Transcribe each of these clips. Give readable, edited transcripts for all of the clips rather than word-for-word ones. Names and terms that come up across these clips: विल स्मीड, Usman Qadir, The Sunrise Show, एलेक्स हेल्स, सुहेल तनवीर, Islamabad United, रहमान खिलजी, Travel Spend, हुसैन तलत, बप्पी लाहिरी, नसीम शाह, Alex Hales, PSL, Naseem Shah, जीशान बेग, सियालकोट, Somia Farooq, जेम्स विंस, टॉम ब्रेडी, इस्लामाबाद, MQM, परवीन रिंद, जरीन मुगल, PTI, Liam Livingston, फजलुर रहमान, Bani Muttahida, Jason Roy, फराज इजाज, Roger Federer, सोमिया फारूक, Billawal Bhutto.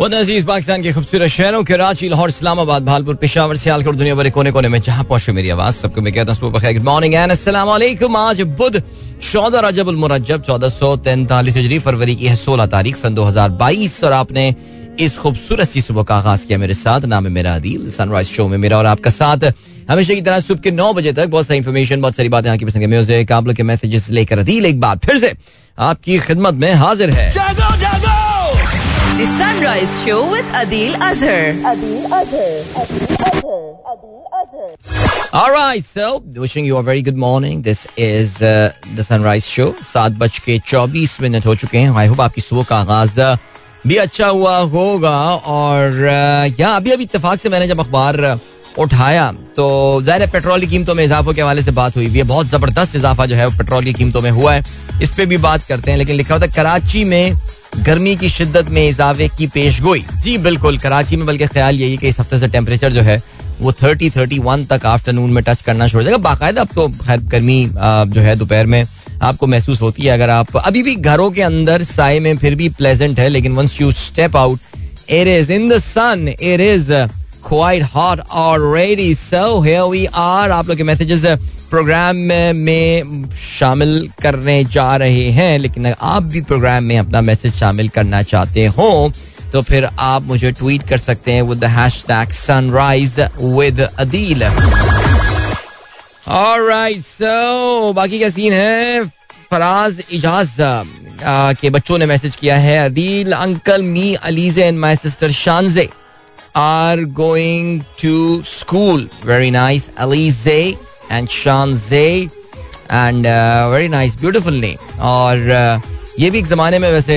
बहुत अजीज पाकिस्तान के खूबसूरत शहरों कराची, लाहौर, इस्लामाबाद, भालपुर, पेशावर, सियालकोट, दुनिया भर कोने कोने में जहां पहुंचे मेरी आवाज सबको मैं कहता हूं सुबह बखैर, गुड मॉर्निंग एंड अस्सलाम वालेकुम। आज बुध 14 रजब अल मुरज्जब 1443 हिजरी, फरवरी की है 16 तारीख, सन 2022 और आपने इस खूबसूरत सी सुबह का आगाज किया मेरे साथ। नाम है मेरा आदिल, सनराइज शो में मेरा और आपका साथ हमेशा की तरह सुबह के 9 बजे तक। बहुत सारी इन्फॉर्मेशन, बहुत सारी बातें, यहाँ की पसंद के म्यूजिक, आप लोग के मैसेजेस लेकर आदिल एक बार फिर से आपकी खिदमत में हाजिर है। जागो जागो The Sunrise Show with Adil Azhar. All right, so wishing you a very good morning. This is The Sunrise Show. 7:24 हो चुके हैं. I hope आपकी सुबह का आगाज भी अच्छा हुआ होगा। और यहाँ अभी इत्तेफाक से मैंने जब अखबार उठाया तो ज़ाहिर है पेट्रोल की कीमतों में इजाफों के हवाले से बात हुई हुई है। बहुत ज़बरदस्त इजाफा जो है वो पेट्रोल की कीमतों में हुआ है, इस पर भी बात करते हैं। लेकिन लिखा होता है कराची में गर्मी की शिद्दत में इजाफे की पेशगोई। जी बिल्कुल, कराची में बल्कि ख्याल यही कि इस हफ्ते से टेम्परेचर जो है वो 30-31 तक आफ्टरनून में टच करना शुरू हो जाएगा बाकायदा। अब तो खैर गर्मी जो है दोपहर में आपको महसूस होती है, अगर आप अभी भी घरों के अंदर साए में फिर भी प्लेजेंट है, लेकिन once you step out it is in the sun it is quite hot already. So here we are, आप लोग के मैसेजेस प्रोग्राम में शामिल करने जा रहे हैं। लेकिन अगर आप भी प्रोग्राम में अपना मैसेज शामिल करना चाहते हो तो फिर आप मुझे ट्वीट कर सकते हैं with the hashtag sunrise with Adeel. Alright, so बाकी क्या सीन है? फराज इजाज के बच्चों ने मैसेज किया है, Adeel uncle me Alizeh and my sister Shanze are going to school. Very nice Alizeh and Shanze and very nice beautiful name. और ये भी एक ज़माने में वैसे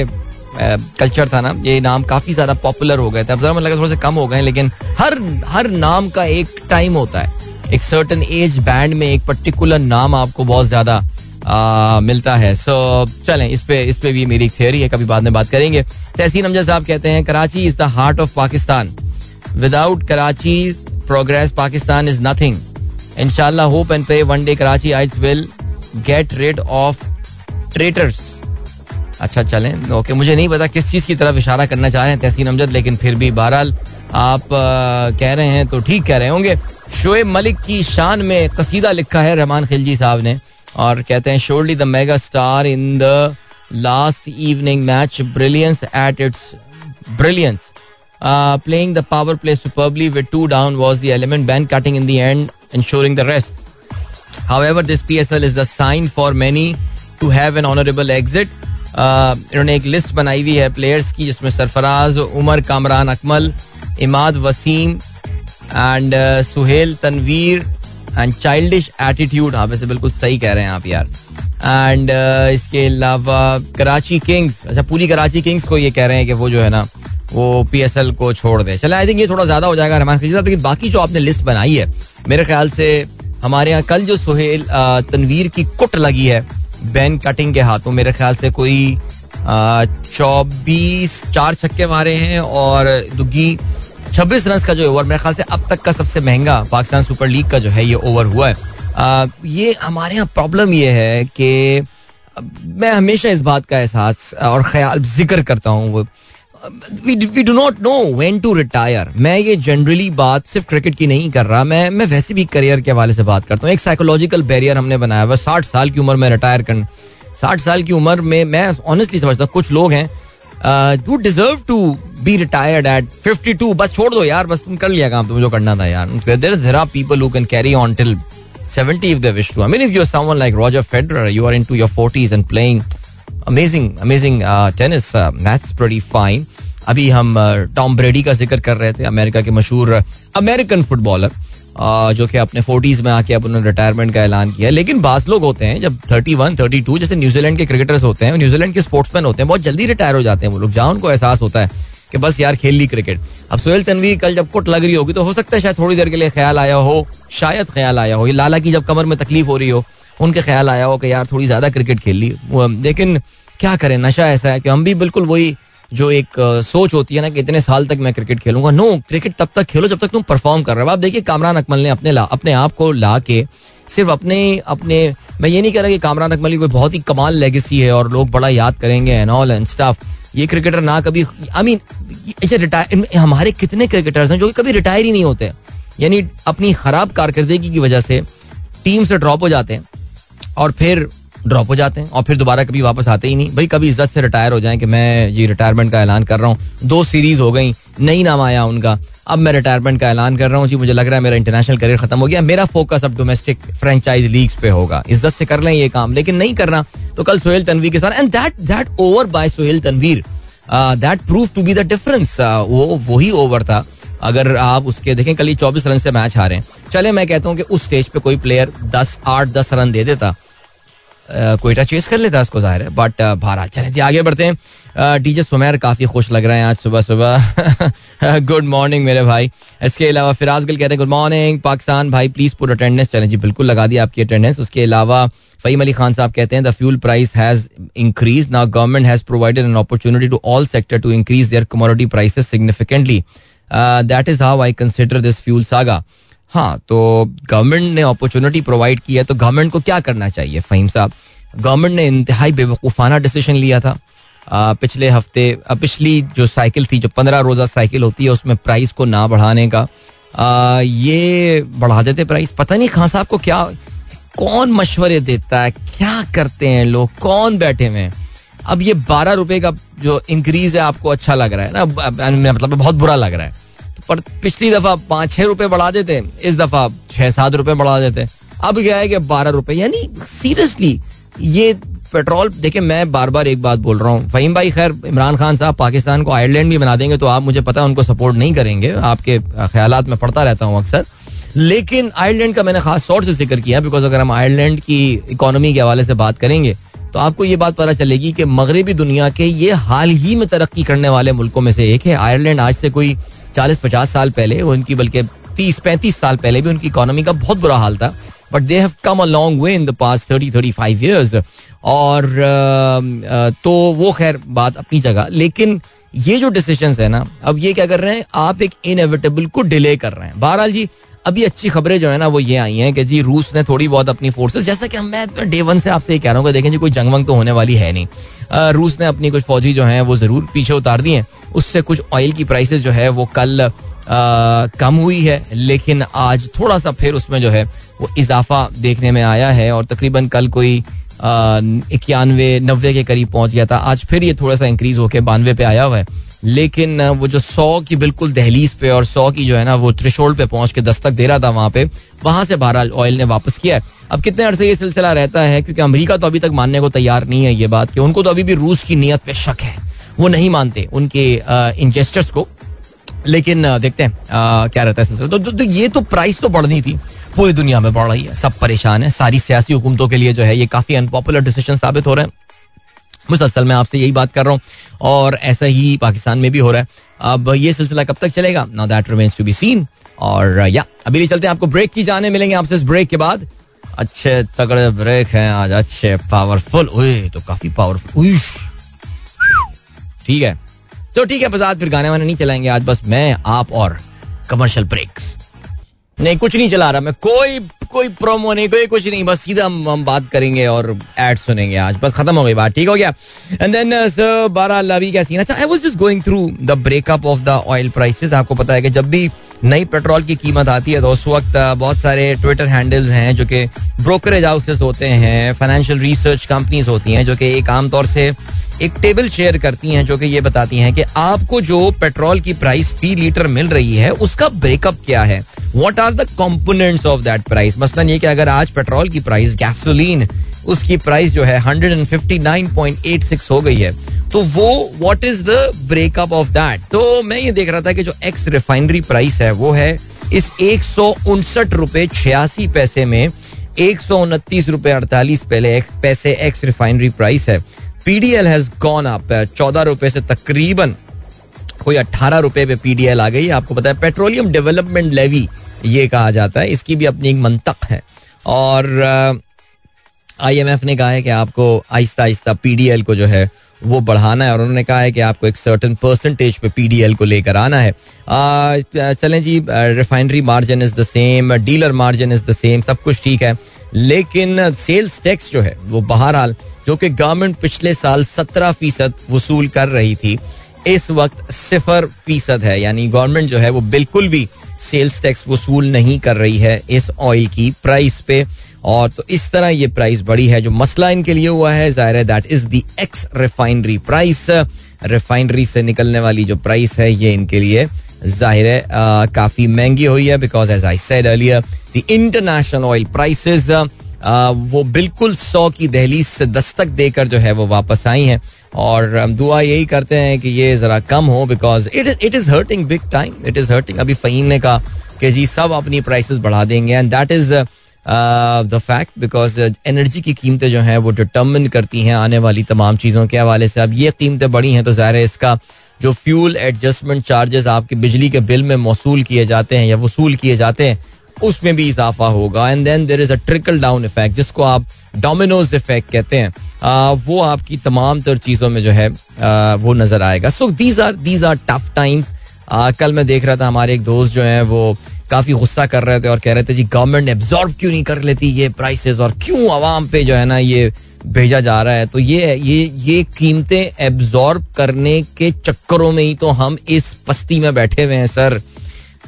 कल्चर था ना, ये नाम काफ़ी ज़्यादा पॉपुलर हो गए थे। अब ज़रा मुझे लगा थोड़े से कम हो गए हैं, लेकिन हर नाम का एक टाइम होता है, एक सर्टन एज बैंड में एक पर्टिकुलर नाम आपको बहुत ज़्यादा मिलता है। सो चलें, इस पे भी मेरी एक थियरी है, कभी बाद में बात करेंगे। तहसीन हमजा साहब कहते हैं Karachi is the heart of Pakistan, without Karachi's progress Pakistan is nothing. Inshallah, hope and pray one day Karachiites will get rid of traitors. अच्छा चलें, ओके, मुझे नहीं पता किस चीज़ की तरफ इशारा करना चाह रहे हैं तहसीन अमजद, लेकिन फिर भी बहरहाल आप कह रहे हैं तो ठीक कह रहे होंगे। शोएब मलिक की शान में कसीदा लिखा है रहमान खिलजी साहब ने और कहते हैं surely the mega star in the last evening match, brilliance at its brilliance, playing the power play superbly with two down was the element, Ben cutting in the end ensuring the rest. However, this PSL is the sign for many to have an honorable exit. इन्होंने एक list बनाई हुई है players की जिसमें Sarfaraz, Umar, Kamran Akmal, Imad Wasim and सुहेल तनवीर and childish attitude. हाँ वैसे बिल्कुल सही कह रहे हैं आप यार। एंड इसके अलावा कराची किंग्स, अच्छा पूरी कराची किंग्स को ये कह रहे हैं कि वो जो है ना वो पीएसएल को छोड़ दे। चले, आई थिंक ये थोड़ा ज्यादा हो जाएगा रहमान खिलजी साहब, लेकिन बाकी जो आपने लिस्ट बनाई है मेरे ख्याल से हमारे यहाँ कल जो सुहेल तनवीर की कुट लगी है बैन कटिंग के हाथों, मेरे ख्याल से कोई 4 छक्के मारे हैं और दुग्गी 26 रन का जो ओवर, मेरे ख्याल से अब तक का सबसे महंगा पाकिस्तान सुपर लीग का जो है ये ओवर हुआ है। ये हमारे यहाँ प्रॉब्लम ये है कि मैं हमेशा इस बात का एहसास और ख्याल जिक्र करता हूँ, we do not know when to retire. मैं ये जनरली बात सिर्फ क्रिकेट की नहीं कर रहा, मैं वैसे भी करियर के हवाले से बात करता हूँ। एक साइकोलॉजिकल बैरियर हमने बनाया हुआ, 60 साल की उम्र में रिटायर करना, 60 साल की उम्र में मैं ऑनेस्टली समझता हूँ कुछ लोग हैं who deserve to be retired at 52. बस छोड़ दो यार, बस तुम कर लिया काम, तुम जो करना था यार। There are people who can carry on till 70 if they wish to. I mean, if you're someone like Roger Federer, you are into your 40s and playing amazing tennis, that's pretty fine. अभी हम टॉम ब्रेडी का जिक्र कर रहे थे, America के मशहूर American footballer, जो कि अपने 40s में आके अब उन्होंने रिटायरमेंट का ऐलान किया है। लेकिन बास लोग होते हैं जब 31-32, जैसे न्यूजीलैंड के क्रिकेटर्स होते हैं, न्यूजीलैंड के स्पोर्ट्समैन होते हैं, बहुत जल्दी रिटायर हो जाते हैं वो लोग, जहाँ उनको एहसास होता है कि बस यार खेल ली क्रिकेट। अब सुहेल तनवीर कल जब कुट लग रही होगी तो हो सकता है शायद थोड़ी देर के लिए ख्याल आया हो, ये लाला की जब कमर में तकलीफ हो रही हो उनके ख्याल आया हो कि यार थोड़ी ज़्यादा क्रिकेट खेल ली। लेकिन क्या करें, नशा ऐसा है कि हम भी बिल्कुल वही जो एक सोच होती है ना कि इतने साल तक मैं क्रिकेट खेलूंगा। नो, क्रिकेट तब तक खेलो जब तक तुम परफॉर्म कर रहे हो। आप देखिए कामरान अकमल ने अपने आप को ला के सिर्फ अपने मैं ये नहीं कह रहा कि कामरान अकमल की कोई बहुत ही कमाल लेगेसी है और लोग बड़ा याद करेंगे एंड ऑल एंड स्टफ, ये क्रिकेटर ना कभी हमारे कितने क्रिकेटर्स हैं जो कभी रिटायर ही नहीं होते, यानी अपनी खराब कारकर्दगी की वजह से टीम से ड्रॉप हो जाते हैं और फिर ड्रॉप हो जाते हैं और फिर दोबारा कभी वापस आते ही नहीं. भाई कभी इज्जत से रिटायर हो जाएं कि मैं ये रिटायरमेंट का ऐलान कर रहा हूँ, 2 सीरीज हो गई, नहीं नाम आया उनका, अब मैं रिटायरमेंट का ऐलान कर रहा हूँ जी, मुझे लग रहा है मेरा इंटरनेशनल करियर खत्म हो गया, मेरा फोकस अब डोमेस्टिक फ्रेंचाइज लीग्स पे होगा. इज्जत से कर लें ये काम, लेकिन नहीं करना. तो कल सुहेल तनवीर के साथ, and that over by सुहेल तनवीर that prove to be the difference. वो वही ओवर था. अगर आप उसके देखें, कल 24 रन से मैच हारे हैं. चले मैं कहता हूँ कि उस स्टेज पे कोई प्लेयर 8-10 रन दे देता, क्वेटा चेस कर लेता उसको, जाहिर है. बट बहरहाल चले जी आगे बढ़ते हैं. डीजे सुमेर काफी खुश लग रहे हैं आज सुबह सुबह. गुड मॉर्निंग मेरे भाई. इसके अलावा फिराज गिल कहते हैं गुड मॉर्निंग पाकिस्तान भाई, प्लीज पुट अटेंडेंस. चले जी बिल्कुल लगा दी आपकी अटेंडेंस. उसके अलावा फहीम अली खान साहब कहते हैं the fuel price has increase, now government has provided an opportunity to all sector to increase their commodity prices significantly. That is how I consider this fuel saga. हाँ, तो गवर्नमेंट ने अपॉर्चुनिटी प्रोवाइड की है, तो government को क्या करना चाहिए फ़हीम साहब? गवर्नमेंट ने इंतहाई बेवकूफ़ाना डिसीजन लिया था पिछले हफ्ते. पिछली जो साइकिल थी, जो 15 रोज़ा साइकिल होती है, उसमें प्राइस को ना बढ़ाने का, ये बढ़ा देते प्राइस. पता नहीं खान साहब को क्या, कौन मशवरे देता है, क्या करते हैं लोग, कौन बैठे हुए हैं. अब ये 12 रुपये का जो इंक्रीज़ है आपको अच्छा लग रहा है ना, मतलब बहुत बुरा लग रहा है. पर पिछली दफा 5-6 रुपए बढ़ा देते, इस दफा 6-7 रुपए बढ़ा देते. अब क्या है कि 12 रुपए, यानी सीरियसली ये पेट्रोल. देखिए मैं बार बार एक बात बोल रहा हूँ फहीम भाई, खैर इमरान खान साहब पाकिस्तान को आयरलैंड भी बना देंगे तो आप, मुझे पता है उनको सपोर्ट नहीं करेंगे, आपके ख्यालात में पढ़ता रहता हूँ अक्सर. लेकिन आयरलैंड का मैंने खास तौर से जिक्र किया बिकॉज अगर हम आयरलैंड की इकोनॉमी के हवाले से बात करेंगे तो आपको ये बात पता चलेगी कि मगरबी दुनिया के ये हाल ही में तरक्की करने वाले मुल्कों में से एक है आयरलैंड. आज से कोई 40-50 साल पहले उनकी, बल्कि 30-35 साल पहले भी उनकी इकोनॉमी का बहुत बुरा हाल था, but they have come a long way in the past 30-35 years. और तो वो खैर बात अपनी जगह, लेकिन ये जो डिसीजंस है ना, अब ये क्या कर रहे हैं, आप एक इनएविटेबल को डिले कर रहे हैं. बहरहाल जी अभी अच्छी खबरें जो है ना वो ये आई हैं कि जी रूस ने थोड़ी बहुत अपनी फोर्सेस, जैसा कि मैं डे 1 से आपसे ये कह रहा हूँ कि देखें जी कोई जंग वंग तो होने वाली है नहीं, रूस ने अपनी कुछ फौजी जो हैं वो ज़रूर पीछे उतार दी हैं. उससे कुछ ऑयल की प्राइसेस जो है वो कल कम हुई है, लेकिन आज थोड़ा सा फिर उसमें जो है वो इजाफा देखने में आया है और तकरीबन कल कोई 91-90 के करीब पहुँच गया था. आज फिर ये थोड़ा सा इंक्रीज़ होकर 92 पे आया हुआ है, लेकिन वो जो 100 की बिल्कुल दहलीज पे और 100 की जो है ना वो थ्रेशोल्ड पे पहुंच के दस्तक दे रहा था वहाँ पे, वहाँ से बहरहाल ऑयल ने वापस किया है. अब कितने अरसे ये सिलसिला रहता है, क्योंकि अमेरिका तो अभी तक मानने को तैयार नहीं है ये बात कि उनको तो अभी भी रूस की नीयत पे शक है, वो नहीं मानते उनके इन्वेस्टर्स को. लेकिन देखते हैं क्या रहता है सिलसिला. तो ये तो प्राइस तो बढ़नी थी, पूरी दुनिया में बढ़ रही है, सब परेशान है, सारी सियासी हुकूमतों के लिए जो है ये काफ़ी अनपॉपुलर डिसीजन साबित हो रहे हैं. मुसलसल मैं आपसे यही बात कर रहा हूँ और ऐसा ही पाकिस्तान में भी हो रहा है. अब ये सिलसिला कब तक चलेगा, now that remains to be seen. और या अभी ले चलते हैं आपको ब्रेक की जाने, मिलेंगे आपसे इस ब्रेक के बाद. अच्छे तगड़े ब्रेक हैं आज, अच्छे पावरफुल, ओए तो काफी पावरफुल, ठीक है. तो ठीक है बजात, फिर गाने वाने नहीं चलाएंगे आज, बस मैं आप और कमर्शियल ब्रेक्स. नहीं कुछ नहीं चला रहा मैं, कोई प्रोमो नहीं, कोई कुछ नहीं, बस सीधा हम बात करेंगे और एड सुनेंगे आज, बस खत्म हो गई बात, ठीक हो गया. एंड देन सर 12 लवी का सीन. अच्छा, I was just going through the breakup of the oil prices. आपको पता है कि जब भी नई पेट्रोल की कीमत आती है तो उस वक्त बहुत सारे ट्विटर हैंडल्स हैं जो कि ब्रोकरेज हाउसेस होते हैं, फाइनेंशियल रिसर्च कंपनीज होती हैं जो कि एक आमतौर से एक टेबल शेयर करती हैं जो कि ये बताती हैं कि आपको जो पेट्रोल की प्राइस फी लीटर मिल रही है उसका ब्रेकअप क्या है, what are the components of that price. मसलन ये कि अगर आज पेट्रोल की प्राइस, गैसोलीन उसकी प्राइस जो है 159.86 हो गई है, तो वो what is the breakup of that. तो मैं ये देख रहा था कि जो एक्स रिफाइनरी प्राइस है वो है इस 159.86 रुपए में 129.48 पैसे एक्स रिफाइनरी प्राइस है. PDL has gone up 14 रुपए से तकरीबन कोई 18 रुपए पे PDL आ गई. आपको पता है पेट्रोलियम डेवलपमेंट लेवी ये कहा जाता है, इसकी भी अपनी एक मंतक है और IMF ने कहा है कि आपको आहिस्ता आहिस्ता PDL को जो है वो बढ़ाना है और उन्होंने कहा है कि आपको एक सर्टेन परसेंटेज पे PDL को लेकर आना है. चलें जी, refinery margin is the same, dealer margin is the same, सब कुछ ठीक है, लेकिन सेल्स टैक्स जो है वो बहरहाल जो कि गवर्नमेंट पिछले साल 17% वसूल कर रही थी, इस वक्त 0% है, यानी गवर्नमेंट जो है वो बिल्कुल भी सेल्स टैक्स वसूल नहीं कर रही है इस ऑयल की प्राइस पे. और तो इस तरह ये प्राइस बढ़ी है. जो मसला इनके लिए हुआ है जाहिर है that is the ex refinery price, refinery से निकलने वाली जो प्राइस है ये इनके लिए जाहिर है काफी महंगी हुई है, because as I said earlier the international oil prices वो बिल्कुल 100 की दहलीज से दस्तक देकर जो है वो वापस आई हैं. और दुआ यही करते हैं कि ये जरा कम हो, because it is hurting big time, it is hurting. अभी फ़हीम ने कहा कि जी सब अपनी प्राइसेस बढ़ा देंगे, and that is the fact, because energy की कीमतें जो हैं वो डिटर्मिन करती हैं आने वाली तमाम चीज़ों के हवाले से. अब ये कीमतें बढ़ी हैं तो ज़ाहिर है इसका जो फ्यूल एडजस्टमेंट चार्जेस आपके बिजली के बिल में मौसूल किए जाते हैं या वसूल किए जाते हैं उसमें भी इजाफा होगा. And then there is a trickle down effect जिसको आप डोमिनोज इफेक्ट कहते हैं, वो आपकी तमाम तर चीज़ों में जो है वो नज़र आएगा. So these are tough times. कल मैं देख रहा था हमारे एक दोस्त जो हैं वो काफ़ी गुस्सा कर रहे थे और कह रहे थे जी गवर्नमेंट एब्जॉर्ब क्यों नहीं कर लेती ये प्राइसेस और क्यों आवाम पे जो है ना ये भेजा जा रहा है. तो ये कीमतें एब्जॉर्ब करने के चक्करों में ही तो हम इस पस्ती में बैठे हुए हैं सर.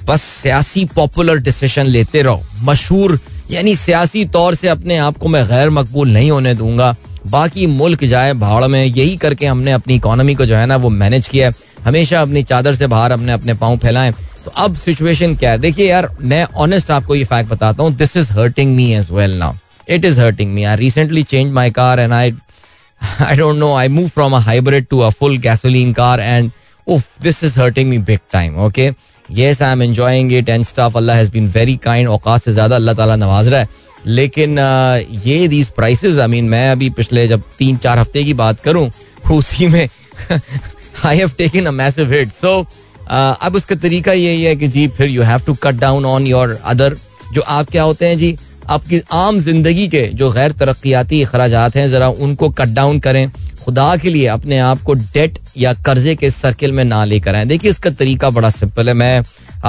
बस सियासी पॉपुलर डिसीजन लेते रहो, मशहूर यानी सियासी तौर से अपने आप को मैं गैर मकबूल नहीं होने दूंगा, बाकी मुल्क जाए भाड़ में. यही करके हमने अपनी इकोनॉमी को जो है ना वो मैनेज किया है, हमेशा अपनी चादर से बाहर हमने अपने पाँव फैलाएं. तो अब सिचुएशन क्या है देखिए यार, मैं ऑनेस्ट आपको ये फैक्ट बताता हूँ, this is hurting me as well now, it is hurting me. I recently change my car and I don't know, I move from a hybrid to a full gasoline car and उफ this is hurting me big time. Okay yes I am enjoying it and stuff, Allah has been very kind, औकात से ज़्यादा अल्लाह ताला नवाज रहा है, लेकिन ये these prices I mean मैं अभी पिछले जब 3-4 हफ्ते की बात करूँ उसी में I have taken a massive hit. सो अब उसका तरीका यही है कि जी फिर you have to cut down on your other जो आप क्या होते हैं जी आपकी आम जिंदगी के जो गैर तरक्याती अखराजात हैं ज़रा उनको कट डाउन करें, खुदा के लिए अपने आप को डेट या कर्जे के सर्किल में ना लेकर आएँ. देखिए इसका तरीका बड़ा सिंपल है, मैं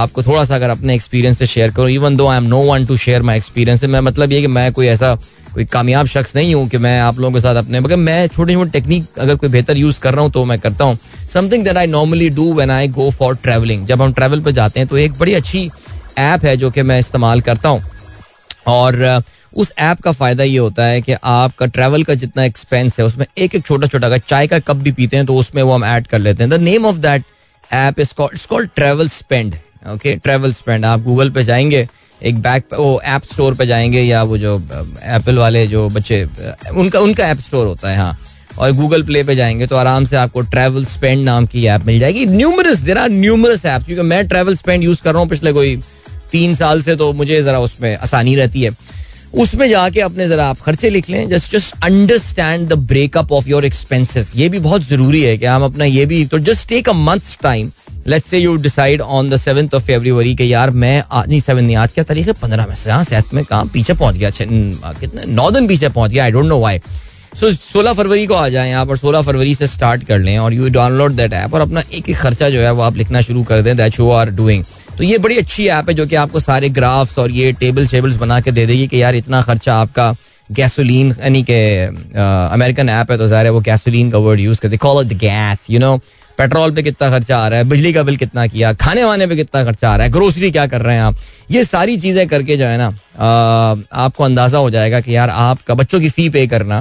आपको थोड़ा सा अगर अपने एक्सपीरियंस से शेयर करूँ, even though I am no one to share my experience, मैं मतलब ये कि मैं कोई ऐसा कोई कामयाब शख्स नहीं हूँ कि मैं आप लोगों के साथ अपने, मगर मैं छोटे छोटे टेक्निक अगर कोई बेहतर यूज़ कर रहा हूँ तो मैं करता हूँ. Something that I normally do when I go for travelling, जब हम ट्रैवल पर जाते हैं तो एक बड़ी अच्छी ऐप है जो कि मैं इस्तेमाल करता हूँ, और उस ऐप का फ़ायदा ये होता है कि आपका ट्रैवल का जितना एक्सपेंस है उसमें एक छोटा छोटा अगर चाय का कप भी पीते हैं तो उसमें वो हम ऐड कर लेते हैं. The name of that app is called travel spend. Okay travel spend, आप गूगल पे जाएंगे, एक बैक वो ऐप स्टोर पे जाएंगे, या वो जो एप्पल वाले जो बच्चे उनका ऐप स्टोर होता है, हाँ, और गूगल प्ले पे जाएंगे तो आराम से आपको ट्रैवल स्पेंड नाम की ऐप मिल जाएगी. देयर आर न्यूमरस ऐप, क्योंकि मैं ट्रैवल स्पेंड यूज़ कर रहा हूँ पिछले कोई 3 साल से, तो मुझे ज़रा उसमें आसानी रहती है. उसमें जाके अपने ज़रा आप खर्चे लिख लें, just understand the breakup of your expenses. ये भी बहुत ज़रूरी है कि हम अपना ये भी, तो just take a month's time, let's say you decide on the 7th of February के यार मैं आज क्या तारीख है, 15 में से, हाँ 7 में कहाँ पीछे पहुँच गया, कितने 9 दिन पीछे पहुँच गया, I don't know why. So 16 फरवरी को आ जाएं आप और 16 फरवरी से स्टार्ट कर लें और यू डाउनलोड दैट ऐप और अपना एक एक खर्चा जो है वो आप लिखना शुरू कर दें दैट यू आर डूइंग. तो ये बड़ी अच्छी ऐप है जो कि आपको सारे ग्राफ्स और ये टेबल्स बना के दे देगी कि यार इतना खर्चा आपका गैसोलीन, यानी कि अमेरिकन ऐप है तो ज़ाहिर है वो गैसोलीन का वर्ड यूज़ करते, call it the gas, you know, petrol पे कितना खर्चा आ रहा है, बिजली का बिल कितना किया, खाने वाने पे कितना खर्चा आ रहा है, ग्रोसरी क्या कर रहे हैं आप, ये सारी चीज़ें करके जो है ना आपको अंदाज़ा हो जाएगा कि यार आपका बच्चों की फ़ी पे करना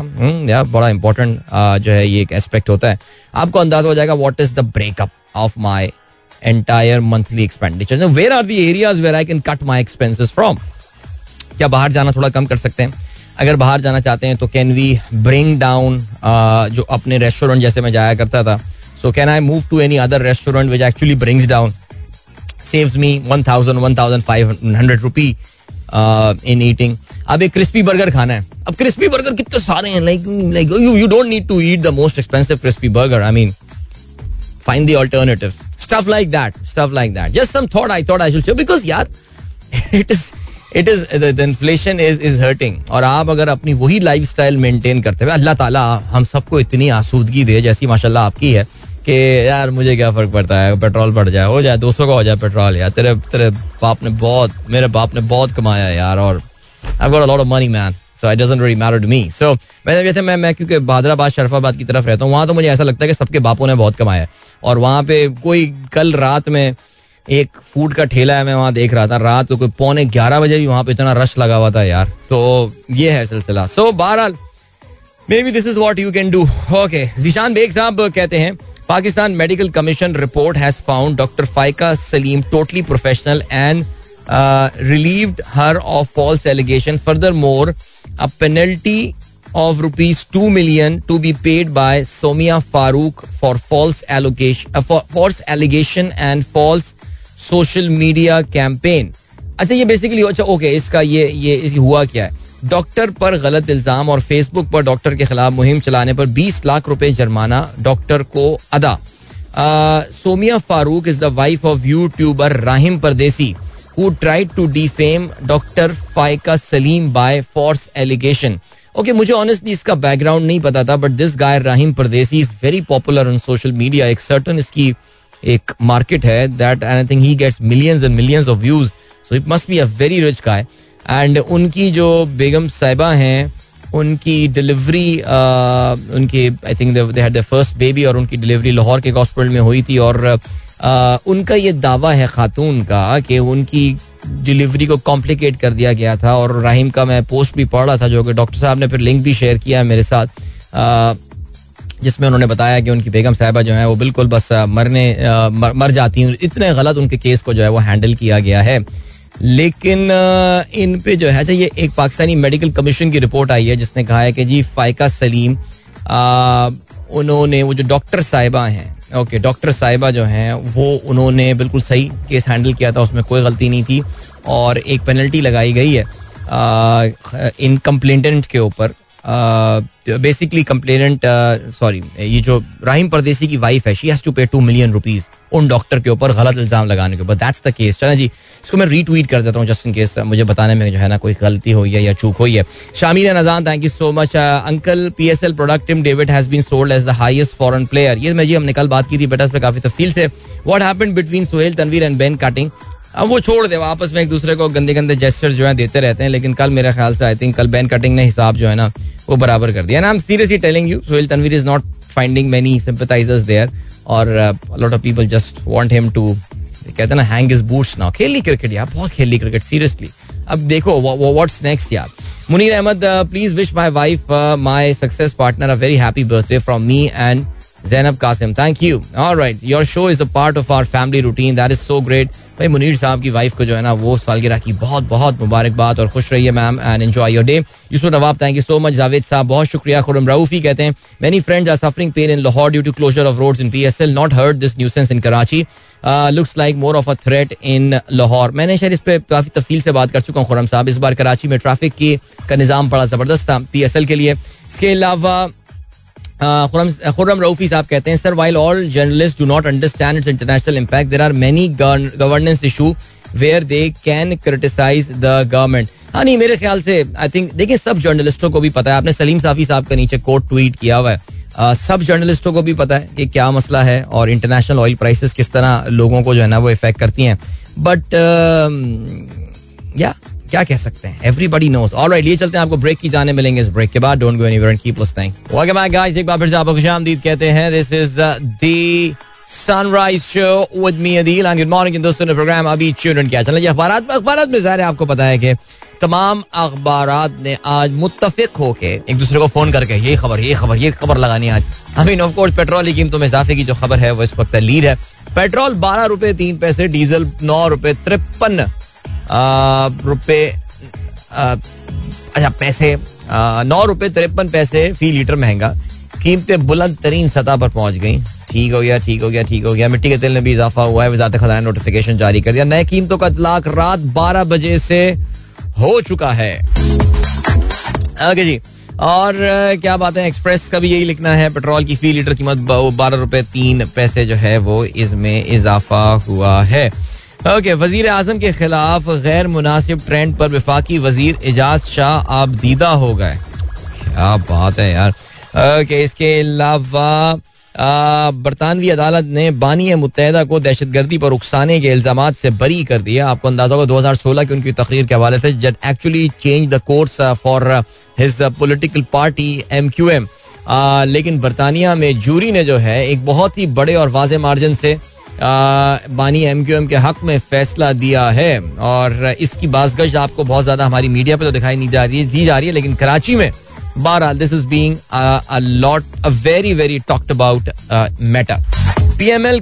यार बड़ा इंपॉर्टेंट जो है ये एक एस्पेक्ट होता है. आपको अंदाज़ा हो जाएगा what is the breakup of my entire monthly expenditure, where are the areas where I can cut my expenses from. क्या बाहर जाना थोड़ा कम कर सकते हैं, अगर बाहर जाना चाहते हैं तो कैन वी ब्रिंग डाउन जो अपने रेस्टोरेंट, जैसे मैं जाया करता था, so can I move to any other restaurant which actually brings down, saves me 1,000-1,500 rupee in eating. अब एक क्रिस्पी बर्गर खाना है, अब क्रिस्पी बर्गर कितने सारे हैं, like you don't need to eat the most expensive crispy burger. I mean, find the alternatives. Stuff like that. Just some thought I should share because यार it is the inflation is hurting. और आप अगर अपनी वही lifestyle maintain करते हुए, अल्लाह ताला हम सबको इतनी आसूदगी दे जैसी माशाल्लाह आपकी है कि यार मुझे क्या फ़र्क पड़ता है, पेट्रोल बढ़ जाए, हो जाए 200 का हो जाए पेट्रोल, यार तेरे बाप ने बहुत, मेरे बाप ने बहुत कमाया यार, और I've got a lot of money man, so it doesn't really matter to me. So वैसे मैं क्योंकि हैदराबाद शरफाबाद की तरफ रहता हूँ, वहाँ तो मुझे ऐसा लगता है कि सबके बापों ने बहुत कमाया है. और वहाँ पे कोई कल रात में एक फूड का ठेला है, मैं वहाँ देख रहा था रात को 11:15 बजे भी वहाँ पे इतना रश लगा हुआ था यार. तो ये है सिलसिला. सो बहरहाल may be this is what you can do. Okay, जीशान बेग साहब कहते हैं Pakistan medical commission report has found doctor फाइका Saleem totally professional and relieved her of false allegation. Furthermore, a penalty of ₹2 million to be paid by Somia Farooq for false allegation and false social media campaign. अच्छा ये basically अच्छा okay, इसका ये हुआ क्या है? Doctor पर गलत इल्जाम और फेसबुक पर डॉक्टर के खिलाफ मुहिम चलाने पर 20 लाख रुपए जुर्माना डॉक्टर को अदा. सोमिया फारूक is the wife of YouTuber Rahim Pardesi who tried to defame Dr. Faiqa Saleem by false allegation. Okay, मुझे honestly इसका background नहीं पता था, but this guy Rahim Pardesi is very popular on social media. एक certain इसकी एक market है that I think he gets millions and millions of views. So it must be a very rich guy. And उनकी जो बेगम साहिबा हैं, उनकी delivery उनके I think they had their first baby और उनकी डिलीवरी लाहौर के हॉस्पिटल में हुई थी. और उनका ये दावा है खातून का कि उनकी डिलीवरी को कॉम्प्लिकेट कर दिया गया था. और राहिम का मैं पोस्ट भी पढ़ रहा था जो कि डॉक्टर साहब ने फिर लिंक भी शेयर किया है मेरे साथ, जिसमें उन्होंने बताया कि उनकी बेगम साहिबा जो है वो बिल्कुल बस मर जाती हैं. इतने गलत उनके केस को जो है वो हैंडल किया गया है. लेकिन इन पे जो है अच्छा ये एक पाकिस्तानी मेडिकल कमीशन की रिपोर्ट आई है जिसने कहा है कि जी फाइका सलीम उन्होंने वो जो डॉक्टर साहिबा हैं ओके डॉक्टर साहिबा जो हैं वो उन्होंने बिल्कुल सही केस हैंडल किया था, उसमें कोई गलती नहीं थी. और एक पेनल्टी लगाई गई है इन कंप्लेंटेंट के ऊपर. बेसिकली कंप्लेंटेंट सॉरी ये जो राहिम परदेसी की वाइफ है शी हैज़ टू पे ₹2 million उन डॉक्टर के ऊपर गलत इल्ज़ाम लगाने के ऊपर. That's the case. चलें जी, इसको मैं रीट्वीट कर देता हूँ जस्ट इन केस मुझे बताने में जो है ना कोई गलती हुई है या चूक हुई है. Shamil Nazan thank you so much. Uncle PSL product Tim David has been sold as the highest foreign player. ये मैं जी हमने कल बात की थी बेटा इस पर काफ़ी तफसील से. What happened between सुहेल तनवीर and Ben Cutting. अब वो छोड़ दे, आपस में एक दूसरे को गंदे गंदे जेस्चर जो है देते रहते हैं. लेकिन कल मेरे ख्याल से आई थिंक कल बेन कटिंग ने हिसाब जो है ना वो बराबर कर दिया. And I am seriously telling you सुहेल तनवीर is not finding many sympathisers there. और lot of people just want him to कहते हैं ना हैंग हिज बूट्स नाउ. खेल ली क्रिकेट यार, बहुत खेल ली क्रिकेट सीरियसली. अब देखो व्हाट्स नेक्स्ट यार. Munir Ahmed please wish my wife my success partner a very happy birthday from me and Zainab Qasim. Thank you. All right. Your show is a part of our family routine. That is so great. भाई मुनीर साहब की wife को जो है ना वो सालगिरह की बहुत बहुत मुबारकबाद और खुश रहिए ma'am and enjoy your day. Yusuf Nawab thank you so much. Javed साहब बहुत शुक्रिया. खुरम रऊफी कहते हैं many friends are suffering pain in Lahore due to closure of roads in PSL. Not heard this nuisance in Karachi. Looks like more of a threat in Lahore. मैंने शायद इस पर काफ़ी तफसील से बात कर चुका हूँ खुरम साहब. इस बार कराची में ट्रैफिक का निज़ाम बड़ा ज़बरदस्त था PSL के लिए. इसके अलावा खुर्रम रऊफी साहब कहते हैं sir while all journalist do not understand it's international impact there are many governance issue where they can criticise the government. हाँ नहीं मेरे ख्याल से आई थिंक देखिए सब जर्नलिस्टों को भी पता है. आपने सलीम साफी साहब का नीचे कोट ट्वीट किया हुआ है. सब जर्नलिस्टों को भी पता है कि क्या मसला है और इंटरनेशनल ऑयल प्राइसेस किस तरह लोगों को जो है ना वो इफेक्ट करती हैं. बट या क्या कह सकते हैं, एवरीबडी नोस. ऑलराइट ये चलते हैं, आपको ब्रेक की जाने मिलेंगे. इस ब्रेक के बाद don't go anywhere and keep listening. Welcome back guys, एक बार फिर से आपको खुशामदीद कहते हैं. This is the sunrise show with me Adeel and good morning. दोस्तों ने प्रोग्राम अभी ट्यून इन किया. चलिए अखबारात में ज़ाहिर है आपको पता है कि तमाम अखबारात ने आज मुत्तफिक होके एक दूसरे को फोन करके ये खबर ये खबर ये खबर लगानी आज. I mean of course petrol की कीमतों में इजाफे की जो खबर है वो इस वक्त लीड है. पेट्रोल ₹12.03, डीजल ₹9.53 फी लीटर महंगा. कीमतें बुलंद तरीन सतह पर पहुंच गई. ठीक हो गया. मिट्टी के तेल में भी इजाफा हुआ है. वजारत खजाना ने नोटिफिकेशन जारी कर दिया. नए कीमतों का इतलाक रात 12 बजे से हो चुका है. ओके जी, और क्या बात है. एक्सप्रेस का भी यही लिखना है, पेट्रोल की फी लीटर कीमत ₹12.03 जो है वो इसमें इजाफा हुआ है. ओके, वजीर आजम के खिलाफ गैर मुनासिब ट्रेंड पर वफाकी वजीर एजाज शाह आबदीदा हो गए. क्या बात है यार. ओके, इसके अलावा बरतानवी अदालत ने बानी मुत्तहिदा को दहशतगर्दी पर उकसाने के इल्जाम से बरी कर दिया. आपको अंदाजा होगा 2016 की उनकी तकरीर के हवाले से जट actually change the course for his political party MQM. लेकिन बरतानिया में जूरी ने जो है एक बहुत ही बड़े और वाज़े मार्जिन से बानी MQM के हक में फैसला दिया है. और इसकी बाज़गश्त आपको बहुत ज़्यादा हमारी मीडिया पे तो दिखाई नहीं दी जा रही है लेकिन कराची में बहरहाल this is being a lot a very very talked about matter. PML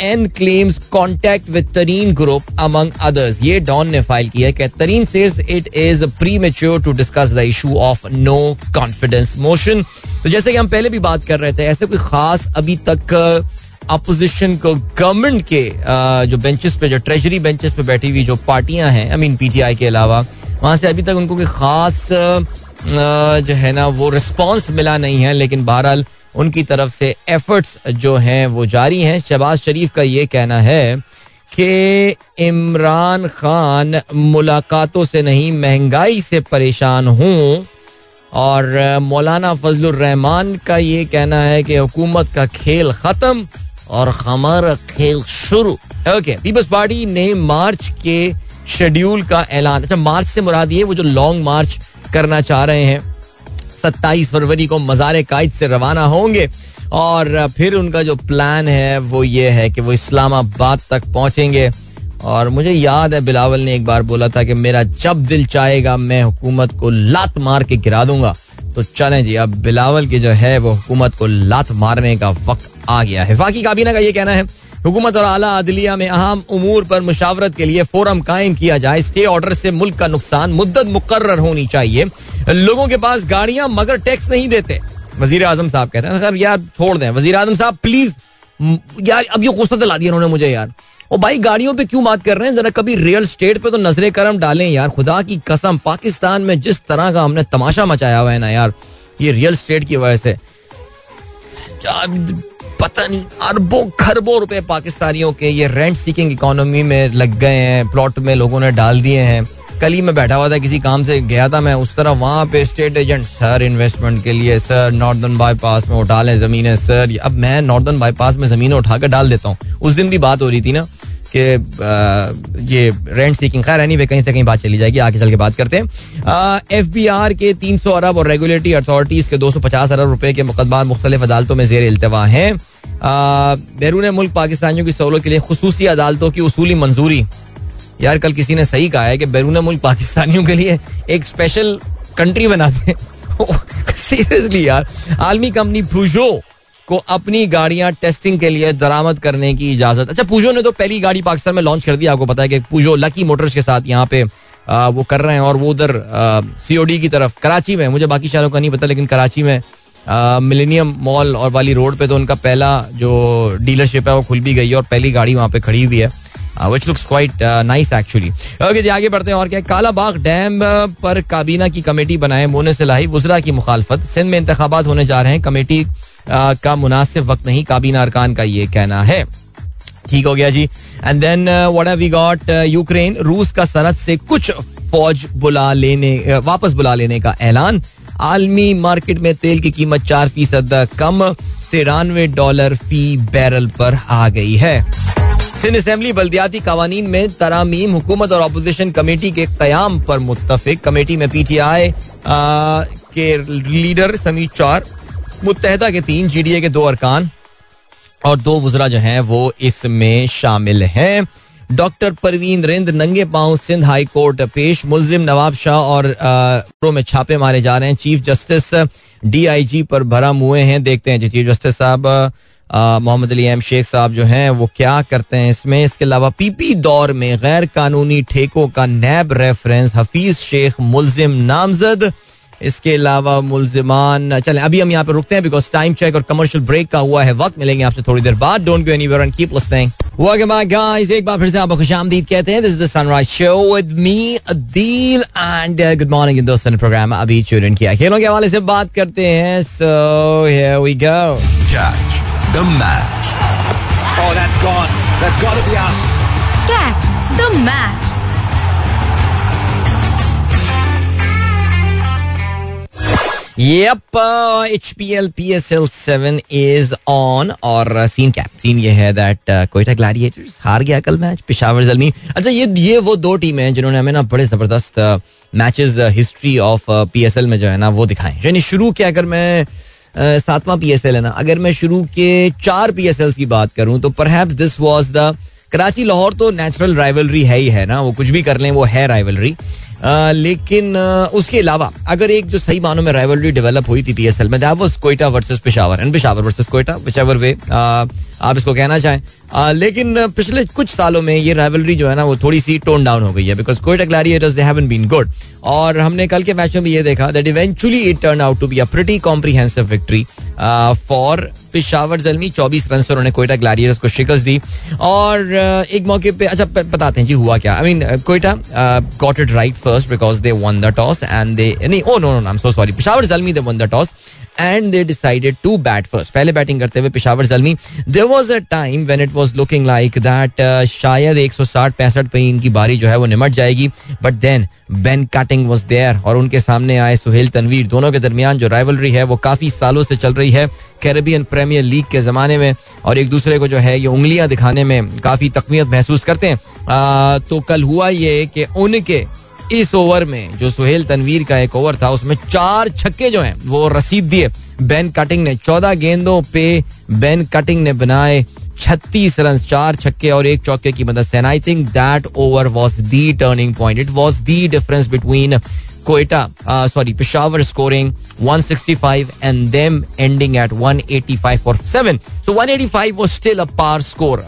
and claims contact with Tareen group among others. ये डॉन ने फाइल की है कि Tareen says it is premature to discuss the issue of no confidence motion. तो जैसे कि हम पहले भी बात कर रहे थे, ऐसे कोई खास अभी तक अपोजिशन को गवर्नमेंट के जो बेंचेस पे, जो ट्रेजरी बेंचेस पे बैठी हुई जो पार्टियां हैं, आई मीन PTI के अलावा, वहां से अभी तक उनको कोई खास जो है ना वो रिस्पॉन्स मिला नहीं है. लेकिन बहरहाल उनकी तरफ से एफर्ट्स जो हैं वो जारी हैं. शहबाज शरीफ का ये कहना है कि इमरान खान मुलाकातों से नहीं महंगाई से परेशान हूँ. और मौलाना फजलुर रहमान का ये कहना है कि हुकूमत का खेल ख़त्म और हमारा खेल शुरू. ओके, पीपल्स पार्टी ने मार्च के शेड्यूल का ऐलान, अच्छा मार्च से मुराद ये वो जो लॉन्ग मार्च करना चाह रहे हैं, 27 फरवरी को मज़ार कायद से रवाना होंगे और फिर उनका जो प्लान है वो ये है कि वो इस्लामाबाद तक पहुँचेंगे. और मुझे याद है बिलावल ने एक बार बोला था कि मेरा जब दिल चाहेगा मैं हुकूमत को लात मार के गिरा दूंगा. तो चलें जी, अब बिलावल की जो है वो हुकूमत को लात मारने का वक्त आ गया है. वफाकी काबीना का ये कहना है हुकूमत और आला अदलिया में अहम उमूर पर मुशावरत के लिए फोरम कायम किया जाए. स्टे ऑर्डर से मुल्क का नुकसान, मुद्दत मुकर्रर होनी चाहिए. लोगों के पास गाड़ियां मगर टैक्स नहीं देते. वजीर आजम साहब कहते हैं, सर यार छोड़ दें वजीर आजम साहब प्लीज यार, अब ये गुस्सा दिला दिया उन्होंने मुझे यार. और भाई गाड़ियों पे क्यों बात कर रहे हैं, जरा कभी रियल स्टेट पे तो नजरे करम डालें यार. खुदा की कसम पाकिस्तान में जिस तरह का हमने तमाशा मचाया हुआ है ना यार, ये रियल स्टेट की वजह से पता नहीं अरबों खरबों रुपए पाकिस्तानियों के ये रेंट सीकिंग इकोनॉमी में लग गए हैं, प्लॉट में लोगों ने डाल दिए हैं. कल ही मैं बैठा हुआ था, किसी काम से गया था मैं उस तरह, वहाँ पे स्टेट एजेंट सर इन्वेस्टमेंट के लिए सर नॉर्दर्न बाईपास में उठा लें ज़मीनें सर. अब मैं नॉर्दर्न बाईपास में ज़मीनें उठा कर डाल देता हूँ. उस दिन भी बात हो रही थी ना कि ये रेंट सीकिंग, खैर एनीवे कहीं से कहीं बात चली जाएगी, आगे चल के बात करते हैं. FBR के 300 अरब और रेगुलेटरी अथॉरिटीज़ के 250 अरब रुपए के मुकदमा मुख्तलिफ अदालतों में ज़ेर इल्तवा हैं. बैरून मुल्क पाकिस्तानियों की सहूलत के लिए खुसूसी अदालतों की उसूली मंजूरी. यार कल किसी ने सही कहा है कि बैरून मुल्क पाकिस्तानियों के लिए एक स्पेशल कंट्री बनाते हैं. सीरियसली यार, आलमी कंपनी पुजो को अपनी गाड़ियां टेस्टिंग के लिए दरामद करने की इजाजत. अच्छा पुजो ने तो पहली गाड़ी पाकिस्तान में लॉन्च कर दी, आपको पता है कि पुजो लकी मोटर्स के साथ यहाँ पे वो कर रहे हैं. और वो उधर COD की तरफ कराची में, मुझे बाकी शहरों का नहीं पता, लेकिन कराची में मिलेनियम मॉल और वाली रोड पे तो उनका पहला जो डीलरशिप है वो खुल भी गई है और पहली गाड़ी वहाँ पे खड़ी हुई है. Which looks quite nice actually. Okay, जी आगे बढ़ते हैं. और क्या, काला बाग डैम पर काबीना की कमेटी बनाए मोने से लाही वुजरा की मुखालफत. सिंध में इंतखाबात होने जा रहे हैं, कमेटी का मुनासिब वक्त नहीं, काबीना अरकान का ये कहना है. ठीक हो गया जी. And then what have we got, Ukraine रूस का सरहद से कुछ फौज वापस बुला लेने का ऐलान. आलमी मार्केट में तेल की कीमत 4% कम, $93 फी बैरल पर आ गई है. सिंध असेंबली बल्दियाती कवानीन में तरामीम, हुकूमत और अपोजिशन कमेटी के क़याम पर मुत्तफिक. कमेटी में PTI के लीडर समेत 4, मुत्तहदा के 3, GDA के 2 अरकान और 2 वज़रा जो हैं वो इसमें शामिल हैं. डॉक्टर परवीन रिंद नंगे पांव सिंध हाई कोर्ट पेश, मुलजिम नवाब शाह और में छापे मारे जा रहे हैं. चीफ जस्टिस DIG पर भरम हुए हैं. देखते हैं जी चीफ जस्टिस साहब मोहम्मद अली एम शेख साहब जो हैं वो क्या करते हैं इसमें. इसके अलावा PP दौर में गैर कानूनी ठेकों का नैब रेफरेंस, हफीज शेख मुलजिम नामजद. इसके अलावा मुलजिमान, चलें अभी हम यहाँ पर रुकते हैं बिकॉज टाइम चेक और कमर्शियल ब्रेक का हुआ है वक्त. मिलेंगे आपसे थोड़ी देर बाद. Don't go anywhere and keep listening. Welcome back guys, एक बार फिर से आपको खुशामदीद कहते हैं. This is the sunrise show with me Adeel and good morning. दोस्तों ने प्रोग्राम अभी ट्यून इन किया. खेलों के हवाले से बात करते हैं. So here we go. The match. Oh, that's gone. That's got to be out. Catch the match. HPL PSL 7 is on और सीन क्या? सीन ये है दैट क्वेटा ग्लैडिएटर्स हार गया कल मैच पेशावर ज़ल्मी. अच्छा ये वो दो टीमें हैं जिन्होंने हमें ना बड़े ज़बरदस्त मैचेस हिस्ट्री ऑफ PSL में जो है ना वो दिखाए. यानी शुरू के अगर मैं 7वां PSL है ना, अगर मैं शुरू के 4 PSLs की बात करूँ तो perhaps this was the Karachi Lahore तो नेचुरल राइवलरी है ही है ना, वो कुछ भी कर लें वो है राइवलरी. लेकिन उसके अलावा अगर एक जो सही मानों में राइवलरी डेवलप हुई थी PSL में that was Quetta versus Peshawar and Peshawar versus Quetta whichever way आप इसको कहना चाहें. लेकिन पिछले कुछ सालों में ये राइवलरी जो है ना वो थोड़ी सी टोन डाउन हो गई है because Quetta Gladiators they haven't been good. और हमने कल के मैच में भी ये देखा that eventually it turn out to be a pretty comprehensive victory for Peshawar Zalmi. 24 run से उन्होंने क्वेटा ग्लैडिएटर्स को शिकस्त दी. और एक मौके पे अच्छा बताते हैं जी हुआ क्या. I mean Quetta got it right first because they won the toss and they नहीं oh no no I am so sorry Peshawar Zalmi they won the toss and they decided to bat first. पहले बैटिंग करते हुए Peshawar Zalmi. There was a time when it was looking like that शायद 160-65 पे इनकी बारी जो है वो निमट जाएगी. But then Ben Cutting was there और उनके सामने आए सुहेल तनवीर. दोनों के दरमियान जो rivalry है वो काफ़ी सालों से चल रही है कैरेबियन प्रीमियर लीग के ज़माने में. और एक दूसरे को जो है ये उंगलियां दिखाने में काफ़ी तकमीयत महसूस करते हैं. तो कल हुआ ये कि उनके इस ओवर में जो सुहेल तनवीर का एक ओवर था उसमें 4 छक्के जो हैं वो रसीद दिए बेन कटिंग ने. 14 गेंदों पे बेन कटिंग ने बनाए 36 रन, 4 छक्के और 1 चौके की मदद से. I think that over was the turning point. It was the difference between Peshawar scoring 165 and them ending at 185 for 7. So 185 was still a par score.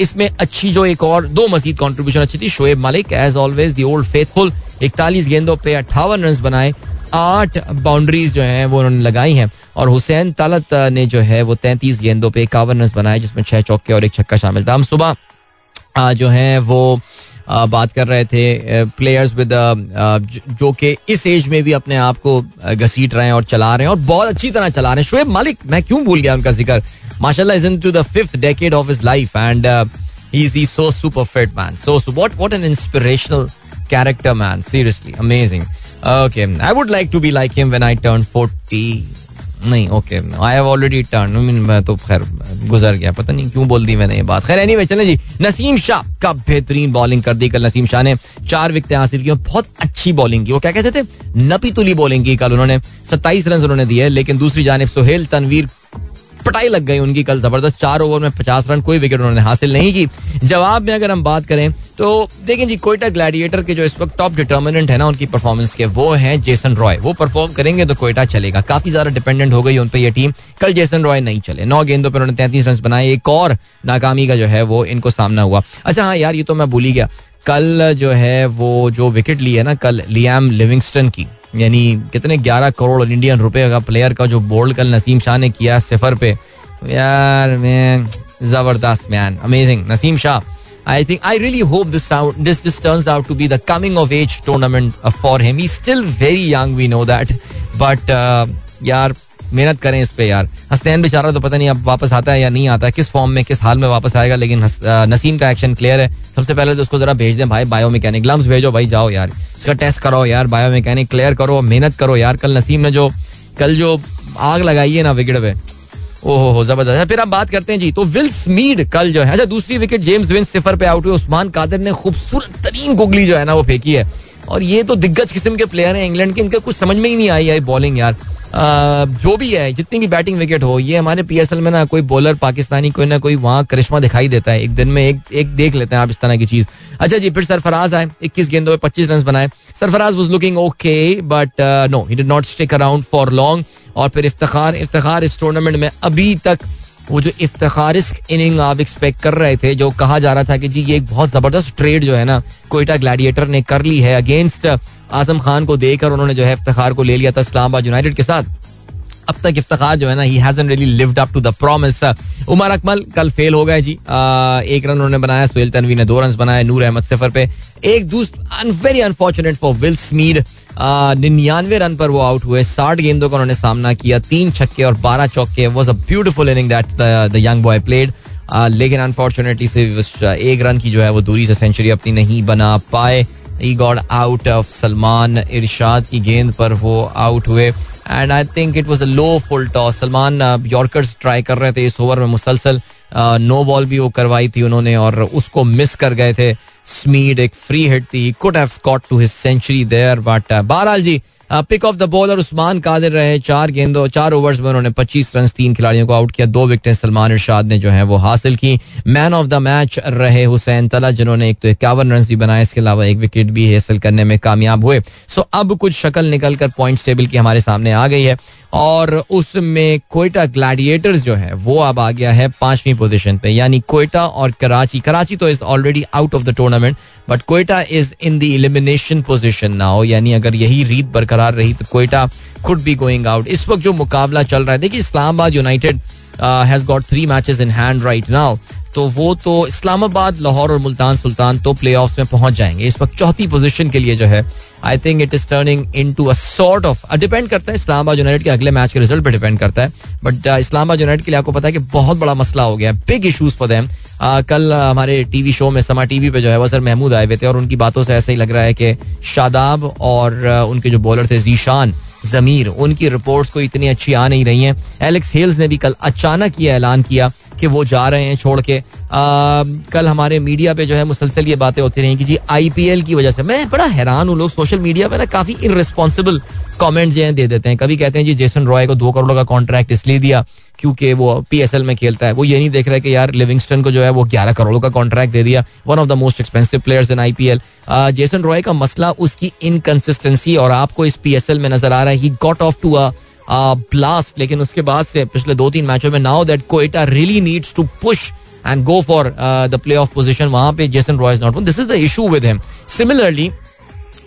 इसमें अच्छी जो एक और दो मजीद कंट्रीब्यूशन अच्छी थी. Shoaib Malik as always the old faithful 41 गेंदों पे 58 रन बनाए, 8 बाउंड्रीज जो हैं वो उन्होंने लगाई हैं. और हुसैन तलत ने जो है वो 33 गेंदों पे 51 रन बनाए जिसमें 6 चौके और 1 छक्का शामिल था. हम सुबह जो है वो बात कर रहे थे प्लेयर्स विद जो कि इस एज में भी अपने आप को घसीट रहे हैं और चला रहे हैं और बहुत अच्छी तरह चला रहे हैं. शोएब मलिक मैं क्यों भूल गया उनका जिक्र. माशाल्लाह is into the 5th decade of his life and he is so super fit man. So what an inspirational character man. Seriously amazing. Okay, I would like to be like him when I turn 40. नहीं okay I have already turn मैं तो खैर गुजर गया, पता नहीं क्यों बोल दी मैंने ये बात. खैर एनीवे चलें जी. नसीम शाह का बेहतरीन बॉलिंग कर दी कल. नसीम शाह ने 4 विकेटें हासिल की और बहुत अच्छी बॉलिंग की. वो क्या कहते थे नपी तुली बॉलिंग की कल उन्होंने. 27 रन उन्होंने दिए. लेकिन दूसरी जानिब सुहेल तनवीर पटाई लग गई उनकी कल जबरदस्त. 4 ओवर में 50 रन, कोई विकेट उन्होंने हासिल नहीं की. जवाब में अगर हम बात करें तो देखें जी क्वेटा ग्लैडिएटर के जो इस वक्त टॉप डिटर्मिनेंट है ना उनकी परफॉर्मेंस के वो हैं जेसन रॉय. वो परफॉर्म करेंगे तो क्वेटा चलेगा. काफी ज्यादा डिपेंडेंट हो गई उन पर यह टीम. कल जेसन रॉय नहीं चले. 9 गेंदों पर उन्होंने 33 रन बनाए. एक और नाकामी का जो है वो इनको सामना हुआ. अच्छा हाँ यार ये तो मैं भूल ही गया. कल जो है वो जो विकेट ली है ना कल लियाम लिविंगस्टन की, यानी कितने 11 करोड़ इंडियन रुपए का प्लेयर का जो बोल्ड कल नसीम शाह ने किया 0 पे. यार मैन जबरदस्त man amazing नसीम शाह. I think I really hope this turns out to be the coming of age tournament for him. He's still very young, we know that. But यार मेहनत करें इस पे यार. हसनैन बेचारा तो पता नहीं अब वापस आता है या नहीं आता है, किस फॉर्म में किस हाल में वापस आएगा. लेकिन नसीम का एक्शन क्लियर है. सबसे पहले तो उसको जरा भेज दें भाई बायोमैकेनिक लम्स भेजो भाई, जाओ यार इसका टेस्ट कराओ यार, बायोमैकेनिक क्लियर करो, मेहनत करो यार. कल नसीम ने जो आग लगाई है ना विकेट पे, ओहो जबरदस्त. फिर आप बात करते हैं जी तो विल स्मीड कल जो है अच्छा दूसरी विकेट जेम्स विंस 0 पे आउट हुए. उस्मान कादिर ने खूबसूरत तरीन गुगली जो है ना वो फेंकी है. और ये तो दिग्गज किस्म के प्लेयर हैं इंग्लैंड के, इनका कुछ समझ में ही नहीं आई है बॉलिंग यार. जो भी है जितनी भी बैटिंग विकेट हो, ये हमारे PSL में ना कोई बॉलर पाकिस्तानी कोई ना कोई वहाँ करिश्मा दिखाई देता है. एक दिन में एक देख लेते हैं आप इस तरह की चीज़. अच्छा जी फिर सरफराज आए 21 गेंदों पे 25 रन बनाए. Sarfaraz was looking okay but no he did not stick around for long. और फिर इफ्तिखार इस टूर्नामेंट में अभी तक वो जो इफ्तिखारिस्क इनिंग आप एक्सपेक्ट कर रहे थे, जो कहा जा रहा था कि जी ये एक बहुत ज़बरदस्त ट्रेड जो है ना क्वेटा ग्लैडिएटर ने कर ली है अगेंस्ट आजम खान को देकर उन्होंने जो है इफ्तिखार को ले लिया था इस्लामाबाद यूनाइटेड के साथ. अब तक इफ्तिखार जो है ना he hasn't really lived up to the promise. Umar Akmal कल फेल हो गए जी. 1 रन उन्होंने बनाया. सुहेल तनवीर ने 2 रन बनाए. नूर अहमद 0 पे. एक दूसरा very unfortunate for विल स्मीड 99 run पर वो आउट हुए. 60 गेंदों का उन्होंने सामना किया. 3 छक्के और 12 चौके. Was a beautiful inning that the young boy played. लेकिन अनफॉर्चुनेटली से 1 रन की जो है वो दूरी से सेंचुरी अपनी नहीं बना पाए. he got out of Salman इरशाद की गेंद पर वो आउट हुए. And I think it was a low full toss. Salman yorkers try कर रहे थे इस ओवर में मुसलसल. नो बॉल भी वो करवाई थी उन्होंने और उसको मिस कर गए थे. स्मीड एक फ्री हिट थी, he could have scored to his century there but बहरहाल जी pick of the bowler Usman Qadir रहे. चार ओवर्स में उन्होंने 25 रन, 3 खिलाड़ियों को आउट किया. 2 विकेटें सलमान इरशाद ने जो है वो हासिल की. मैन ऑफ द मैच रहे हुसैन तला जिन्होंने 51 रन भी बनाए, इसके अलावा 1 विकेट भी हासिल करने में कामयाब हुए. सो अब कुछ शक्ल निकल कर पॉइंट्स टेबल की हमारे सामने आ गई है और उसमें क्वेटा ग्लैडिएटर्स जो है वो अब आ गया है 5वीं पोजीशन पे, यानी क्वेटा और कराची तो is already out of the tournament but Quetta is in the elimination position now, यानी अगर यही रीत बरकरार रही तो Quetta could be going out. इस वक्त जो मुकाबला चल रहा है, देखिए इस्लामाबाद United has got 3 matches in hand right now, तो वो तो इस्लामाबाद, लाहौर और मुल्तान सुल्तान तो प्लेऑफ्स में पहुंच जाएंगे. इस वक्त 4थी पोजीशन के लिए जो है I think it is turning into a sort of, depend करता है इस्लामाबाद यूनाइटेड के अगले मैच के रिजल्ट पर डिपेंड करता है बट इस्लामाबाद यूनाइटेड के लिए आपको पता है कि बहुत बड़ा मसला हो गया, बिग इशूज फॉर देम. कल हमारे टीवी शो में समा टीवी पे जो है वसर महमूद आए हुए थे और उनकी बातों से ऐसा ही लग रहा है कि शादाब और उनके जो बॉलर थे जीशान जमीर, उनकी रिपोर्ट्स को इतनी अच्छी आ नहीं रही हैं. एलेक्स हेल्स ने भी कल अचानक ये ऐलान किया कि वो जा रहे हैं छोड़ के. कल हमारे मीडिया पे जो है मुसलसल ये बातें होती रही कि जी आईपीएल की वजह से, मैं बड़ा हैरान हूँ लोग सोशल मीडिया पे ना काफी इररिस्पॉन्सिबल कमेंट्स जो है दे देते हैं. कभी कहते हैं जी जेसन रॉय को 2 करोड़ का कॉन्ट्रैक्ट इसलिए दिया क्योंकि वो पीएसएल में खेलता है. वो ये नहीं देख रहा है कि यार लिविंगस्टन को जो है वो 11 करोड़ का कॉन्ट्रैक्ट दे दिया, one of the most expensive players in IPL. Jason Roy का मसला उसकी इनकंसिस्टेंसी और आपको इस पीएसएल में नजर आ रहा है. He got off to a blast लेकिन उसके बाद से पिछले 2-3 मैचों में now that Quetta really needs to push and go for the playoff position, वहां पे Jason Roy is not one. This is the issue with him. Similarly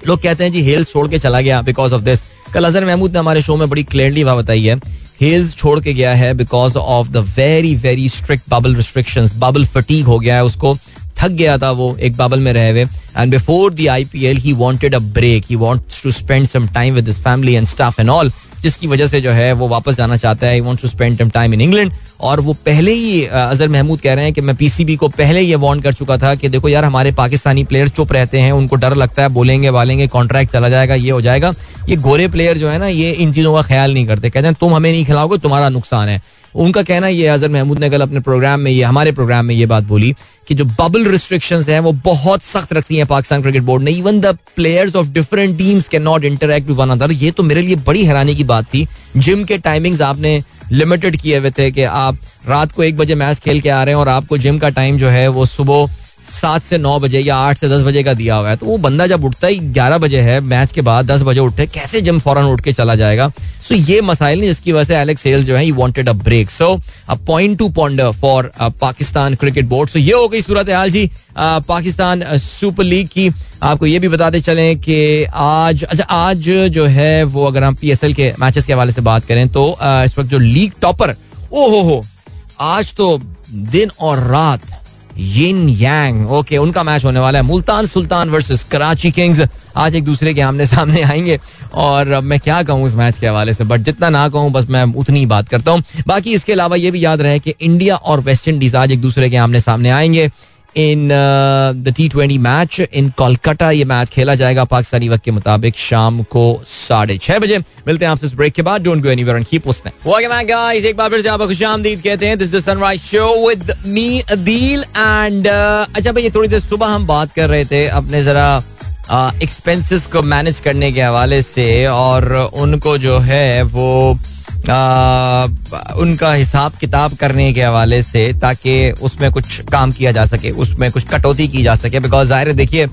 लोग कहते हैं जी हेल्स छोड़ के चला गया बिकॉज ऑफ दिस. कल अजहर महमूद ने हमारे शो में बड़ी क्लियरली बात बताई है, हेल्स छोड़ के गया है because of the very very strict bubble restrictions. Bubble fatigue हो गया है, उसको थक गया था वो एक बबल में रहे हुए. And before the IPL he wanted a break, he wants to spend some time with his family and staff and all, जिसकी वजह से जो है वो वापस जाना चाहता है. He wants to spend some time in England और वो पहले ही, अजहर महमूद कह रहे हैं कि मैं पीसीबी को पहले ही वार्न कर चुका था कि देखो यार हमारे पाकिस्तानी प्लेयर चुप रहते हैं, उनको डर लगता है बोलेंगे वालेंगे कॉन्ट्रैक्ट चला जाएगा ये हो जाएगा. ये गोरे प्लेयर जो है ना ये इन चीज़ों का ख्याल नहीं करते, कहते हैं तुम हमें नहीं खिलाओगे तुम्हारा नुकसान है. उनका कहना ये, अजहर महमूद ने कल अपने प्रोग्राम में, ये हमारे प्रोग्राम में ये बात बोली कि जो बबल रिस्ट्रिक्शंस हैं वो बहुत सख्त रखती हैं पाकिस्तान क्रिकेट बोर्ड ने. Even the players of different teams can not interact with one other. ये तो मेरे लिए बड़ी हैरानी की बात थी. जिम के टाइमिंग्स आपने लिमिटेड किए हुए थे कि आप रात को 1 बजे मैच खेल के आ रहे हैं और आपको जिम का टाइम जो है वो सुबह 7 से 9 बजे या 8 से 10 बजे का दिया हुआ है. तो वो बंदा जब उठता ही 11 बजे है, मैच के बाद 10 बजे उठे, कैसे जिम फौरन उठ के चला जाएगा. सो ये मसाइल नहीं, जिसकी वजह से एलेक्स हेल्स जो है he wanted a break. So a point to ponder for Pakistan cricket board. So ये हो गई सूरत हाल जी पाकिस्तान सुपर लीग की. आपको ये भी बताते चलें कि आज जो है वो अगर हम पीएसएल के मैचेस के हवाले से बात करें तो इस वक्त जो लीग टॉपर, ओहो आज तो दिन और रात यिन यांग, ओके, उनका मैच होने वाला है. मुल्तान सुल्तान वर्सेस कराची किंग्स आज एक दूसरे के आमने सामने आएंगे और मैं क्या कहूँ इस मैच के हवाले से, बट जितना ना कहूँ बस मैं उतनी ही बात करता हूँ. बाकी इसके अलावा ये भी याद रहे कि इंडिया और वेस्ट इंडीज आज एक दूसरे के आमने सामने आएंगे in the T20 match in Kolkata. ये मैच खेला जाएगा पाकिस्तानी वक्त के मुताबिक शाम को 6:30 बजे. मिलते हैं आपसे इस ब्रेक के बाद. Don't go anywhere and keep listening. Welcome back guys, एक बार फिर से आपको खुशामदीद कहते हैं. This is the sunrise show with me Adeel. And अच्छा भाई, थोड़ी देर सुबह हम बात कर रहे थे अपने जरा एक्सपेंसेस को मैनेज करने के हवाले से और उनको जो है वो उनका हिसाब किताब करने के हवाले से, ताकि उसमें कुछ काम किया जा सके, उसमें कुछ कटौती की जा सके. बिकॉज ज़ाहिर है देखिए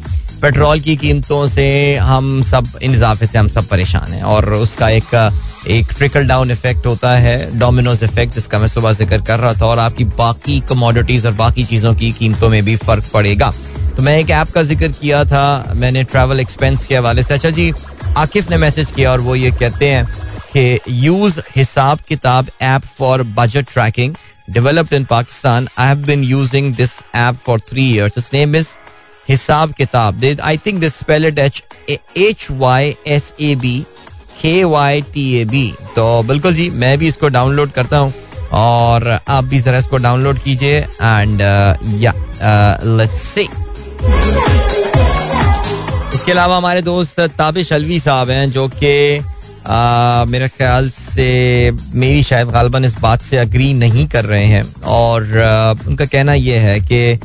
पेट्रोल की कीमतों से हम सब, इन इजाफे से हम सब परेशान हैं और उसका एक ट्रिकल डाउन इफेक्ट होता है, डोमिनोज इफेक्ट, जिसका मैं सुबह जिक्र कर रहा था. और आपकी बाकी कमोडिटीज़ और बाकी चीज़ों की कीमतों में भी फ़र्क पड़ेगा. तो मैं एक ऐप का जिक्र किया था मैंने ट्रैवल एक्सपेंस के हवाले से. अच्छा जी, आकिफ ने मैसेज किया और वो ये कहते हैं कि use Hisaab Kitaab app for budget tracking developed in Pakistan. I have been using this app for 3 years. Its name is Hisaab Kitaab. I think this spell it HYSABKYTAB. तो बिल्कुल जी, मैं भी इसको डाउनलोड करता हूँ और आप भी जरा इसको डाउनलोड कीजिए एंड या लेट्स सी. इसके अलावा हमारे दोस्त ताबिश अलवी साहब हैं जो कि मेरे ख्याल से मेरी शायद गालबन इस बात से अग्री नहीं कर रहे हैं और उनका कहना यह है कि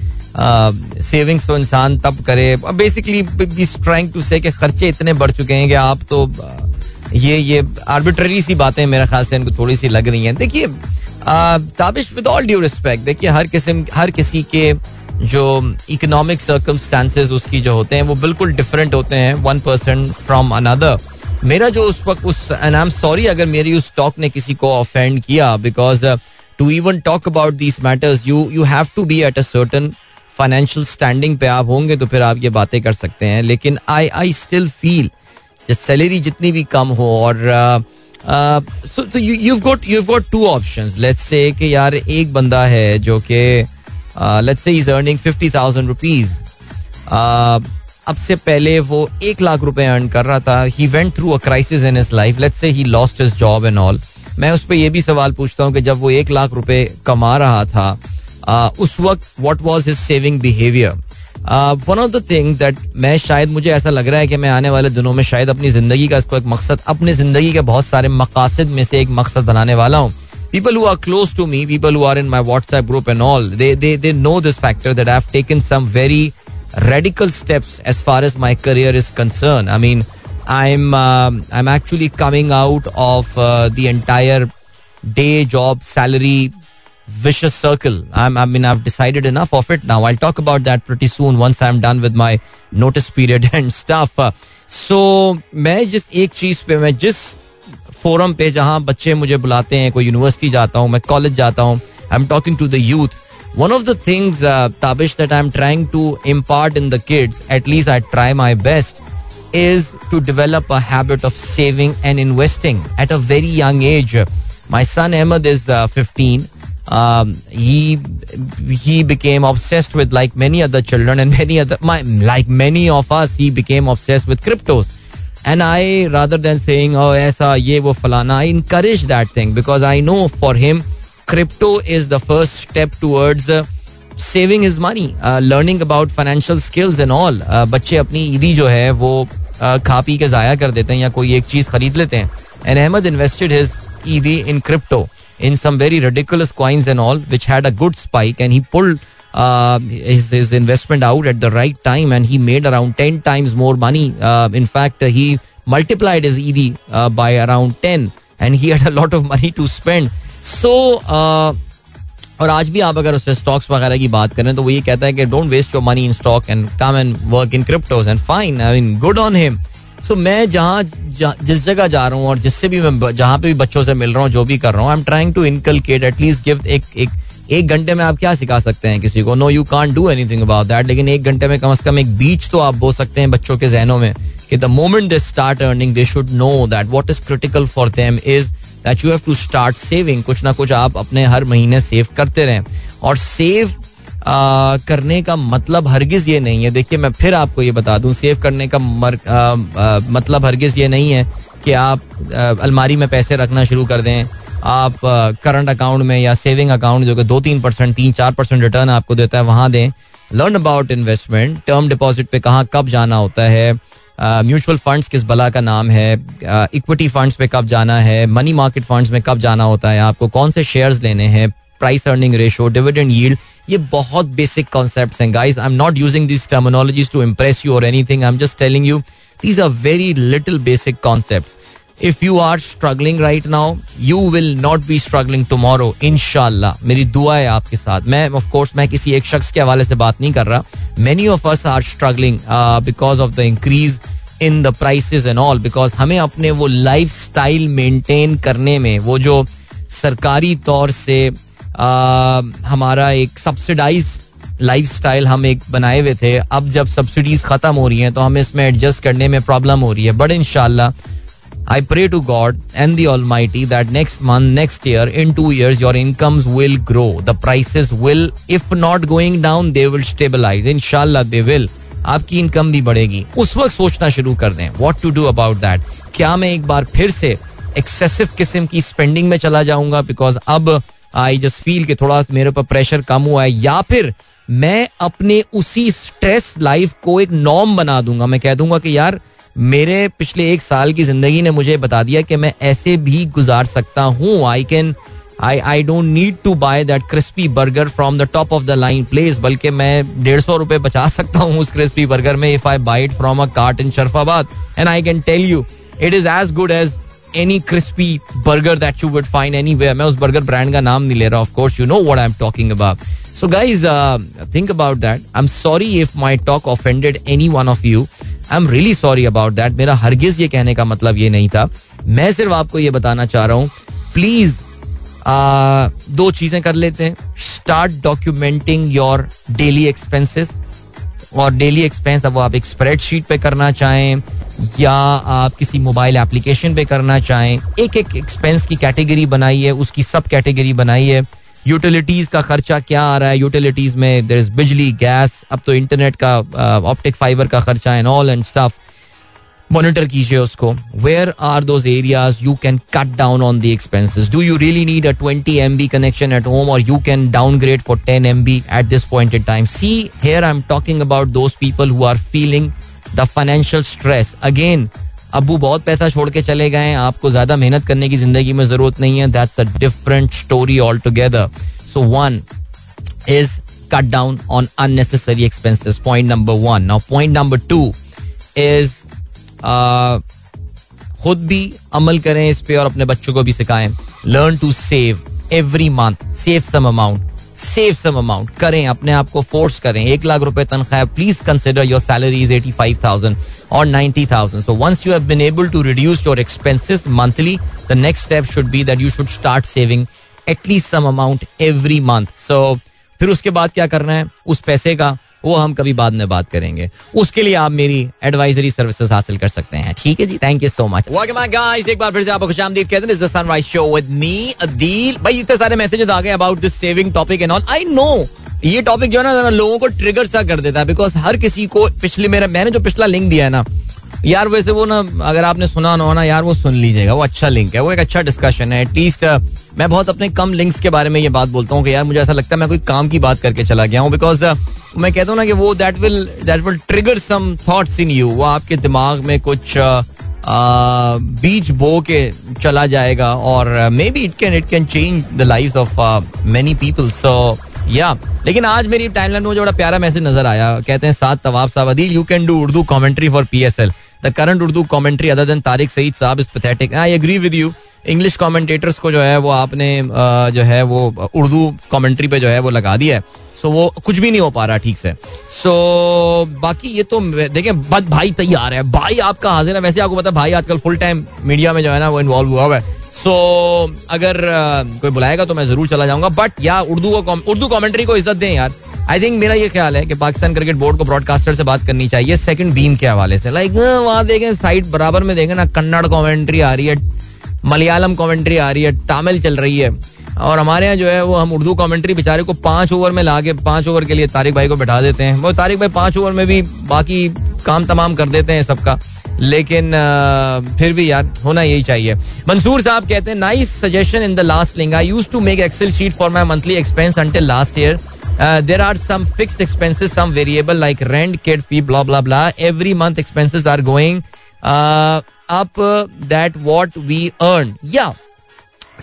सेविंग्स तो इंसान तब करे. बेसिकली इज ट्राइंग टू से कि खर्चे इतने बढ़ चुके हैं कि आप तो ये आर्बिट्रेरी सी बातें मेरे ख्याल से इनको थोड़ी सी लग रही हैं. देखिए Tabish with all due respect, देखिए हर किसी के जो इकोनॉमिक सर्कमस्टांसेस उसकी जो होते हैं वो बिल्कुल डिफरेंट होते हैं वन पर्सन फ्रॉम अनदर. मेरा जो उस वक्त उस एंड आई एम सॉरी अगर मेरी उस टॉक ने किसी को ऑफेंड किया, because to even talk about these matters you have to be at a certain financial standing पे आप होंगे तो फिर आप ये बातें कर सकते हैं. लेकिन आई स्टिल फील सैलरी जितनी भी कम हो और you've got two options. Let's say कि यार एक बंदा है जो कि let's say he's earning 50,000 rupees. अब से पहले वो 1 लाख रुपए अर्न कर रहा था. He went through a crisis in his life. Let's say he lost his job and all. मैं उस पर यह भी सवाल पूछता हूँ कि जब वो 1 लाख रुपए कमा रहा था उस वक्त what was his saving behavior? One of the things that मैं शायद मुझे ऐसा लग रहा है कि मैं आने वाले दिनों में शायद अपनी ज़िंदगी का इसको एक मकसद, अपनी ज़िंदगी के बहुत सारे मकासद में से एक मकसद बनाने वाला हूँ. People who are close to me, people who are in my WhatsApp group and all, they know this factor that I've taken some very radical steps as far as my career is concerned. I mean, I'm actually coming out of the entire day job salary vicious circle. I've decided enough of it now. I'll talk about that pretty soon once I'm done with my notice period and stuff. So, मैं जिस forum पे जहाँ बच्चे मुझे बुलाते हैं, कोई university जाता हूँ, मैं कॉलेज जाता हूँ, I am talking to the youth. One of the things, Tabish, that I'm trying to impart in the kids, at least I try my best, is to develop a habit of saving and investing at a very young age. My son Ahmed is 15. He became obsessed with, like many other children and like many of us, he became obsessed with cryptos. And I, rather than saying, oh, aisa, ye, wo, falana, I encourage that thing because I know for him, crypto is the first step towards saving his money, learning about financial skills and all. बच्चे अपनी ईदी जो है वो खा P के जाया कर देते हैं या कोई एक चीज खरीद लेते हैं. And Ahmed invested his ईदी in crypto, in some very ridiculous coins and all, which had a good spike, and he pulled his investment out at the right time, and he made around 10 times more money. In fact, he multiplied his ED by around 10, and he had a lot of money to spend. So, और आज भी आप अगर उससे stocks वगैरह की बात करें तो वो ये कहता है कि don't waste your money in stock and come and work in cryptos, and fine, I mean, good on him. So, मैं जिस जगह जा रहा हूँ और जिससे भी मैं जहाँ पे भी बच्चों से मिल रहा हूँ, जो भी कर रहा हूँ, I am trying to inculcate at least give एक घंटे में आप क्या सिखा सकते हैं किसी को? No, you can't do anything about that. लेकिन एक घंटे में कम से कम एक बीज तो आप बो सकते हैं बच्चों के जहनों में कि the moment they start earning they should know that what is critical for them is that you have to start saving. कुछ ना कुछ आप अपने हर महीने सेव करते रहें. और सेव करने का मतलब हरगिज ये नहीं है, देखिए मैं फिर आपको ये बता दूं, सेव करने का मतलब हरगिज ये नहीं है कि आप अलमारी में पैसे रखना शुरू कर दें. आप करंट अकाउंट में या सेविंग अकाउंट जो कि 2-3% 3-4% रिटर्न आपको देता है वहाँ दें. Learn about investment, term deposit पे कहाँ कब जाना होता है, म्यूचुअल फंड्स किस बला का नाम है, इक्विटी फंड्स पे कब जाना है, मनी मार्केट फंड्स में कब जाना होता है, आपको कौन से शेयर्स लेने हैं, price earning ratio, dividend yield. ये बहुत बेसिक कॉन्सेप्ट्स हैं guys. I am not using this terminologies to impress you और anything. I am just telling you these are very little basic concepts. If you are struggling right now, you will not be struggling tomorrow, inshallah. मेरी दुआ है आपके साथ. मैं of course मैं किसी एक शख्स के हवाले से बात नहीं कर रहा. Many of us are struggling because of the increase in the prices and all, because हमें अपने वो lifestyle maintain करने में, वो जो सरकारी तौर से हमारा एक subsidized लाइफस्टाइल हम एक बनाए हुए थे, अब जब सब्सिडीज खत्म हो रही हैं तो हमें इसमें एडजस्ट करने में प्रॉब्लम हो रही है. बट इंशाल्लाह I pray to God and the Almighty that next month, next year, in 2 years, your incomes will grow. The prices will, if not going down, they will stabilize. Inshallah, they will. आपकी income भी बढ़ेगी. उस वक्त सोचना शुरू कर दें what to do about that. क्या मैं एक बार फिर से एक्सेसिव किस्म की स्पेंडिंग में चला जाऊंगा? बिकॉज अब I just feel कि थोड़ा मेरे पर प्रेशर कम हुआ है, या फिर मैं अपने उसी स्ट्रेस लाइफ को एक नॉर्म बना दूंगा. मैं कह दूंगा कि यार मेरे पिछले एक साल की जिंदगी ने मुझे बता दिया कि मैं ऐसे भी गुजार सकता हूँ. I don't need to buy that crispy burger from the top of the line place, बल्कि मैं 150 रुपए बचा सकता हूँ उस क्रिस्पी बर्गर में if I buy it from a cart in Sharafabad. And I can tell you it is as good as any crispy burger that you would find anywhere. मैं उस बर्गर ब्रांड का नाम नहीं ले रहा, of course you know what I am talking about. So guys, think about that. I'm sorry if my talk offended any one of you. I'm really sorry about that. मेरा हरगिज़ ये कहने का मतलब ये नहीं था. मैं सिर्फ आपको ये बताना चाह रहा हूँ, प्लीज़ दो चीज़ें कर लेते हैं. Start documenting your daily expenses. और डेली एक्सपेंस अब आप एक स्प्रेडशीट पे करना चाहें या आप किसी मोबाइल एप्लीकेशन पे करना चाहें. एक एक एक्सपेंस की कैटेगरी बनाइए, उसकी सब कैटेगरी बनाइए. यूटिलिटीज़ का खर्चा क्या आ रहा है, यूटिलिटीज़ में देयर इज बिजली, गैस, अब तो इंटरनेट का, ऑप्टिक फाइबर का खर्चा and all and stuff. Monitor कीजिए उसको. Where are those areas you can cut down on the expenses. Do you really need a 20 MB connection at home और you can downgrade for 10 MB at this point in time. See here I am talking about those people who are feeling the financial stress. Again, अबू बहुत पैसा छोड़ के चले गए, आपको ज्यादा मेहनत करने की जिंदगी में जरूरत नहीं है. That's a different story all together. So one is cut down on unnecessary expenses, point number one. Now point number two is खुद भी अमल करें इस पे और अपने बच्चों को भी सिखाएं. Learn to save every month. Save some amount करें, अपने आप को फोर्स करें. 1 लाख रुपए तनख्वाह, please consider your salary is 85,000 और 90,000. So once you have been able to reduce your expenses monthly, the next step should be that you should start saving at least some amount every month. So फिर उसके बाद क्या करना है उस पैसे का, वो हम कभी बाद में बात करेंगे. उसके लिए आप मेरी एडवाइजरी सर्विसेज हासिल कर सकते हैं. ठीक है जी, thank you so much. Welcome my guys, एक बार फिर से आपको खुशामदीद कहते हैं the sunrise show with me Adeel. भाई इतने सारे मैसेजेस आ गए about this saving topic and all. I know ये टॉपिक जो है ना लोगों को ट्रिगर सा कर देता है, बिकॉज हर किसी को पिछले मैंने जो पिछला लिंक दिया है ना यार, वैसे वो ना अगर आपने सुना ना हो ना यार, वो सुन लीजिएगा. वो अच्छा लिंक है, वो एक अच्छा डिस्कशन है. एटलीस्ट मैं बहुत अपने कम लिंक्स के बारे में ये बात बोलता हूँ कि यार मुझे ऐसा लगता है मैं कोई काम की बात करके चला गया हूँ, बिकॉज मैं कहता हूँ ना कि वो that will trigger some thoughts in you. वो आपके दिमाग में कुछ बीज बो के चला जाएगा और maybe it can change the lives of many people. So या लेकिन आज मेरी टाइमलाइन में मुझे बड़ा प्यारा मैसेज नजर आया. कहते हैं साथ तवाब साहब, Adeel you can do Urdu commentary for PSL. The current Urdu commentary other than Tariq Saeed साहब is pathetic. I agree with you. English commentators को जो है वो आपने जो है वो उर्दू कॉमेंट्री पे जो है वो लगा दिया है. सो वो कुछ भी नहीं हो पा रहा ठीक से. सो बाकी ये तो देखें बद भाई तैयार है, भाई आपका हाजिर है. वैसे आपको पता है भाई आजकल फुल टाइम मीडिया में जो है ना वो इन्वॉल्व हुआ हुआ है. सो अगर कोई बुलाएगा तो मैं ज़रूर चला जाऊंगा. बट या उर्दू कॉमेंट्री को इज्जत दें यार. आई थिंक मेरा ये ख्याल है कि पाकिस्तान क्रिकेट बोर्ड को ब्रॉडकास्टर से बात करनी चाहिए सेकंड बीम के हवाले से. लाइक वहाँ देखें साइड बराबर में देखें ना, कन्नड़ कॉमेंट्री आ रही है, मलयालम कॉमेंट्री आ रही है, तमिल चल रही है, और हमारे यहाँ जो है वो हम उर्दू कमेंट्री बेचारे को 5 ओवर में लाके 5 ओवर के लिए तारिक भाई को बैठा देते हैं. वो तारिक भाई 5 ओवर में भी बाकी काम तमाम कर देते हैं सबका. लेकिन फिर भी यार होना यही चाहिए. मंसूर साहब कहते हैं nice suggestion in the last link. I used to make excel sheet for my monthly expense until last year. There are some fixed expenses, some variable like rent, kid fee, blah blah blah. Every month expenses are going up that what we earn. या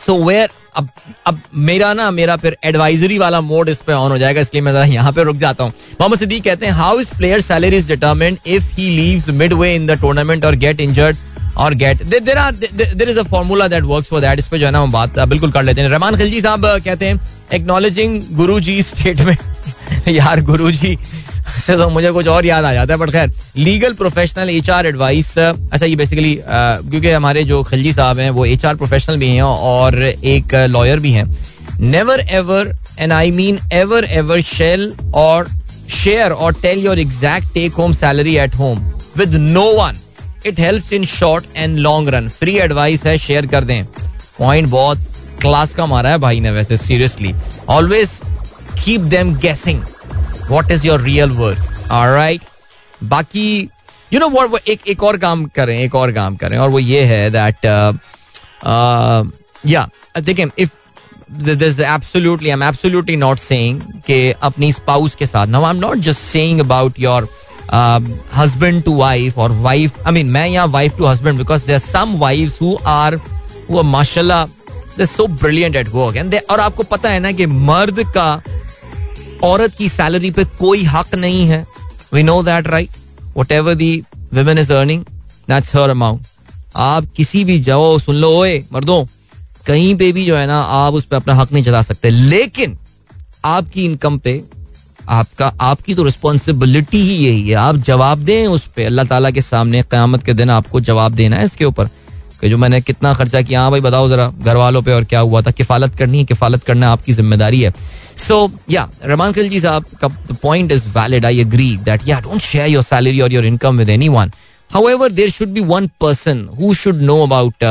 so where अब मेरा फिर advisory वाला mode इस पे on हो जाएगा, इसलिए मैं जरा यहाँ पे रुक जाता हूँ. मोहम्मद सिद्दीक कहते हैं how is player salary is determined if he leaves midway in the tournament और गेट इंजर्ड और get there is a formula that works for that. इस पे जो है ना हम बात बिल्कुल कर लेते हैं. रहमान खिलजी साहब कहते हैं एक्नॉलेजिंग गुरुजी स्टेटमेंट. यार गुरुजी से तो मुझे कुछ और याद आ जाता है, बट खैर. Legal professional HR advice. अच्छा ये बेसिकली क्योंकि हमारे जो खिलजी साहब हैं वो HR प्रोफेशनल भी हैं और एक लॉयर भी हैं. Never ever and I mean ever ever share और tell your exact take home salary at home with no one. It helps in short and long run. Free advice है, share कर दें. पॉइंट बहुत class का मारा है भाई ने वैसे, seriously. Always keep them guessing What is your real worth? All right. बाकी you know what, एक और काम करें और वो ये है that yeah, देखें if there's absolutely, I'm absolutely not saying कि अपनी spouse के साथ. Now I'm not just saying about your husband to wife or wife. I mean, मैं यहाँ wife to husband because there are some wives who are mashallah, they're so brilliant at work and they, और आपको पता है ना कि मर्द का औरत की सैलरी पे कोई हक नहीं है. We know that, right? Whatever the women is earning, that's her amount. आप किसी भी जाओ सुन लो ओए मर्दों, कहीं पे भी जो है ना आप उस पर अपना हक नहीं जता सकते. लेकिन आपकी इनकम पे आपकी तो रिस्पॉन्सिबिलिटी ही यही है, आप जवाब दें उस पर अल्लाह ताला के सामने. क़यामत के दिन आपको जवाब देना है इसके ऊपर कि जो मैंने कितना खर्चा किया. हाँ भाई बताओ जरा घर वालों पे और क्या हुआ था. किफालत करनी है, किफालत करना आपकी जिम्मेदारी है. सो या रहमान खिलजी साहब का point is valid. I agree that या डोंट शेयर योर सैलरी और your income with anyone. However, there should be one person who should know about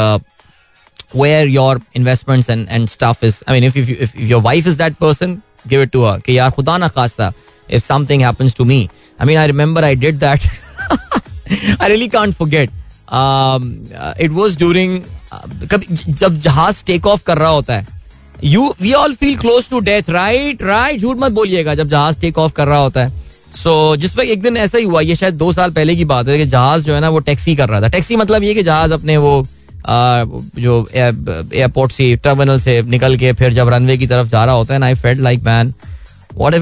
where your investments and stuff is. I mean, if your wife is that person, give it to her. कि यार खुदा ना खास्ता, if something happens to me. I mean, I remember I did that. I really can't forget. It was during जब जहाज take off कर रहा होता है. We all feel close to death, right? Right? झूठ मत बोलिएगा. जब जहाज टेक ऑफ कर रहा होता है. सो जिस पर एक दिन ऐसा ही हुआ, ये शायद 2 साल पहले की बात है, कि जहाज जो है ना वो टैक्सी कर रहा था. टैक्सी मतलब ये कि जहाज अपने वो जो एयरपोर्ट से टर्मिनल से निकल के फिर जब रनवे की तरफ जा रहा होता है. And I felt like man what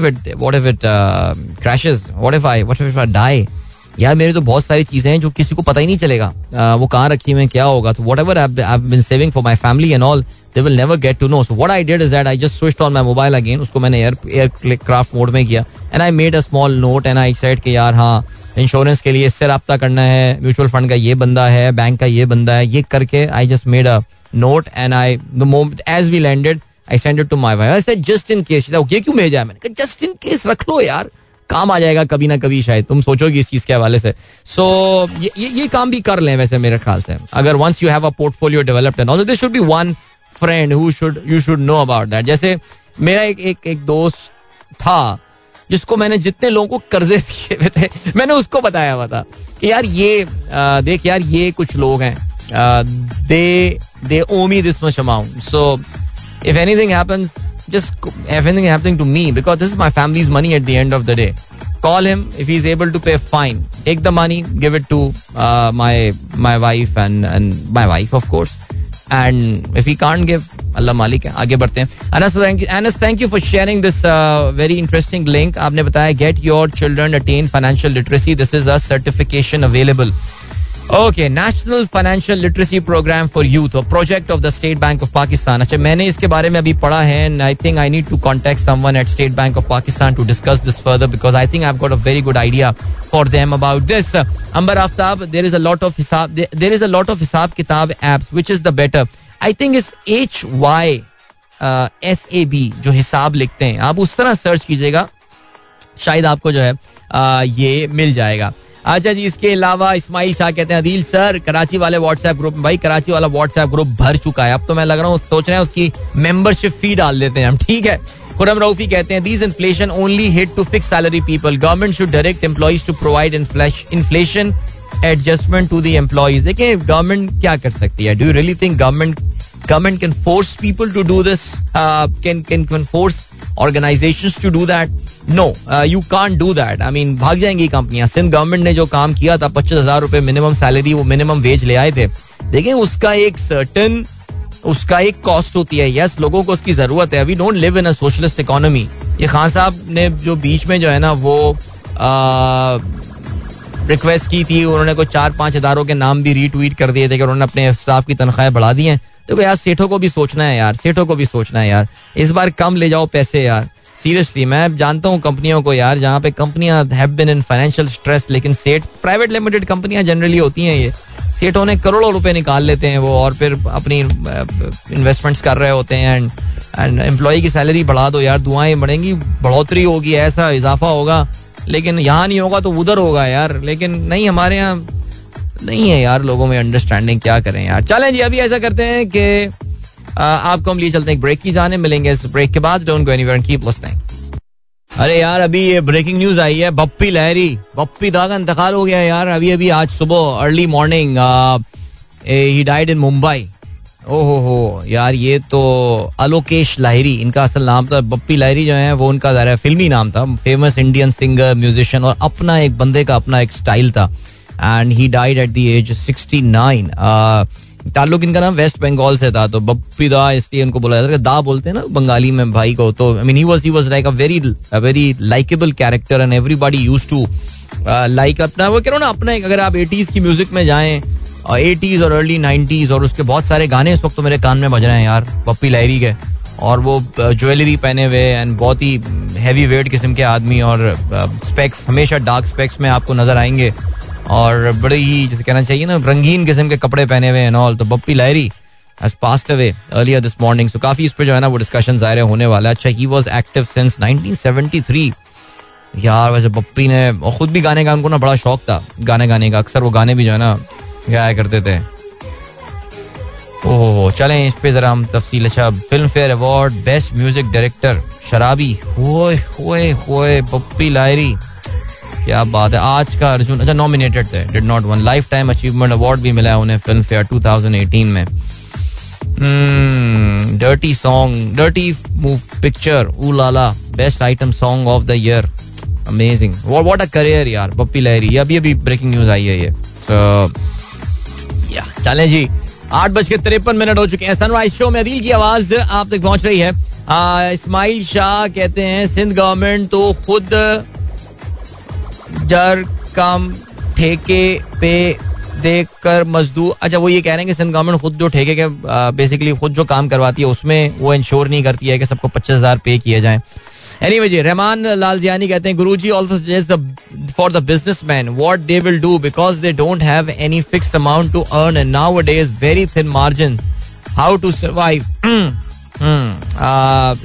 if it crashes, what if I die. यार मेरी तो बहुत सारी चीजें हैं जो किसी को पता ही नहीं चलेगा वो कहाँ रखी हुई, क्या होगा. तो whatever I have been saving for my family and all, they will never get to know. So what I did is that I just switched on my mobile again. उसको मैंने एयरक्राफ्ट मोड में किया and I made a small note and I said कि यार हाँ insurance के लिए इससे रब्ता करना है, म्यूचुअल फंड का ये बंदा है, बैंक का ये बंदा है, ये करके I just made a note and I the moment as we landed I send it to my wife. I said just in case. ये क्यों भेजा है? मैंने कहा जस्ट इन केस रख लो यार, काम आ जाएगा कभी ना कभी, शायद तुम सोचोगी इस चीज के हवाले से. सो ये काम भी कर लें वैसे मेरे ख्याल से, अगर once you have a portfolio developed and also there should be one friend who should you should know about that. जैसे मेरा एक दोस्त था जिसको मैंने जितने लोगों को कर्जे दिए हुए थे मैंने उसको बताया हुआ था कि यार ये देख यार ये कुछ लोग हैं, दे ओwe me this much amount, so if anything happens, just everything happening to me because this is my family's money at the end of the day. Call him if he's able to pay, fine. Take the money, give it to my wife and my wife of course. And if he can't give, Allah Malik hai. Aage badhte hain. Anas, thank you for sharing this very interesting link. Aapne bataya get your children attain financial literacy. This is a certification available. Okay, National Financial Literacy Program for Youth, a project of the State Bank of Pakistan. अच्छा मैंने इसके बारे में अभी पढ़ा है and I think I need to contact someone at State Bank of Pakistan to discuss this further because I think I've got a very good idea for them about this. Amber Aftab, there is a lot of Hisab Kitab apps, which is the better? I think it's HYSAB जो हिसाब लिखते हैं, आप उस तरह search कीजिएगा, शायद आपको जो है ये मिल जाएगा. अच्छा जी, इसके अलावा इस्माइल शाह कहते हैं अदील सर कराची वाले व्हाट्सएप ग्रुप में, भाई कराची वाला व्हाट्सएप ग्रुप भर चुका है, अब तो मैं लग रहा हूँ सोच रहे हैं उसकी मेंबरशिप फी डाल देते हैं हम. ठीक है. खुरम रऊफी कहते हैं these inflation only hit to fix salary people, government should direct employees to provide inflation adjustment to the employees. देखिए गवर्नमेंट क्या कर सकती है? Do you really think government can force people to do this? Can force organizations to do that? No, you can't do that. I mean, भाग जाएंगी कंपनियां. Sindh government ने जो काम किया था, 25,000 रुपए मिनिमम सैलरी, वो मिनिमम वेज ले आए थे. देखें उसका एक कॉस्ट होती है. यस, लोगों को उसकी जरूरत है. We don't live in a socialist economy. ये खान साहब ने जो बीच में जो है ना वो रिक्वेस्ट की थी, उन्होंने कोई 4-5 इदारों के नाम भी रीट्वीट कर दिए थे कि उन्होंने अपने स्टाफ की तनख्वाहें बढ़ा दी हैं. देखो यार, सेठों को भी सोचना है यार, इस बार कम ले जाओ पैसे यार. सीरियसली, मैं जानता हूँ कंपनियों को यार, जहाँ पे कंपनियां have been in financial stress, लेकिन सेठ प्राइवेट लिमिटेड कंपनियां जनरली होती हैं, ये सेठों ने करोड़ों रुपए निकाल लेते हैं वो, और फिर अपनी इन्वेस्टमेंट्स कर रहे होते हैं. एंड एम्प्लॉय की सैलरी बढ़ा दो यार, दुआएं बढ़ेंगी, बढ़ोतरी होगी, ऐसा इजाफा होगा, लेकिन यहाँ नहीं होगा तो उधर होगा यार. लेकिन नहीं, हमारे यहाँ नहीं है यार लोगों में अंडरस्टैंडिंग, क्या करें यार. चलें जी, अभी ऐसा करते हैं कि आपको हम लिए चलते हैं एक ब्रेक की जाने, मिलेंगे इस ब्रेक के बाद. Don't go anywhere and keep listening. अरे यार, अभी ये ब्रेकिंग न्यूज आई है, बप्पी लहरी, बप्पी दा का इंतकाल हो गया यार. अभी आज सुबह early morning he died in Mumbai. ओहो यार, ये तो अलोकेश लाहिरी, इनका असल नाम था बप्पी लाहिरी जो है वो उनका ज़ाहिर फिल्मी नाम था, फेमस इंडियन सिंगर, म्यूजिशियन और अपना एक बंदे का अपना एक स्टाइल था. And he died at the age 69. ताल्लुक इनका ना वेस्ट बंगाल से था, तो बप्पी दा इसलिए उनको बोला जाता है, दा बोलते हैं ना बंगाली में भाई को. तो I mean he was like a very likeable character and everybody used to like अपना वो कह रहा हूँ ना अपना एक. अगर आप 80s की म्यूजिक में जाएं और 80s और अर्ली 90s और उसके बहुत सारे गाने इस वक्त तो मेरे कान में बज रहे हैं यार बप्पी लाहिरी के. और वो ज्वेलरी पहने हुए एंड बहुत ही हैवी वेट किस्म के आदमी और स्पेक्स, हमेशा डार्क स्पेक्स में आपको नजर आएंगे और बड़े ही जिसे कहना चाहिए ना रंगीन किस्म के कपड़े पहने हुए एंड ऑल. तो बप्पी लाहिरी has passed away earlier this morning. So काफी इस पर जो है ना वो डिस्कशन ज़ाहिर होने वाला. अच्छा, ही वाज एक्टिव सिंस 1973 यार. वैसे बप्पी ने खुद भी गाने का, उनको ना बड़ा शौक था गाने गाने का, अक्सर वो गाने भी जो है ना गाया करते थे. ओह चलें इस पे जरा हम तफसील. अच्छा, Filmfare award best music director शराबी, होए होए होए बप्पी लाहिरी, क्या बात है. आज का अर्जुन अच्छा नॉमिनेटेड थे, did not won. Life time achievement award भी मिला है उन्हें फिल्म फेयर 2018 में. Dirty song, dirty move picture, O la la best item song of the year. Amazing, what a career यार बप्पी लाहिरी. अभी ब्रेकिंग न्यूज आई है ये. सो चलें जी, 8:53 हो चुके हैं. सनराइज शो में अदील की आवाज आप तक पहुंच रही है. इस्माइल शाह कहते हैं सिंध गवर्नमेंट तो खुद जर काम ठेके पे देख कर मजदूर. अच्छा, वो ये कह रहे हैं कि सिंध गवर्नमेंट खुद जो ठेके के बेसिकली खुद जो काम करवाती है उसमें वो इंश्योर नहीं करती है कि सबको 25,000 पे किए जाएं. एनीवे जी, रहमान लालजियानी कहते हैं Guruji also suggest for the businessman what they will do because they don't have any fixed amount to earn and nowadays very thin margin, how to survive.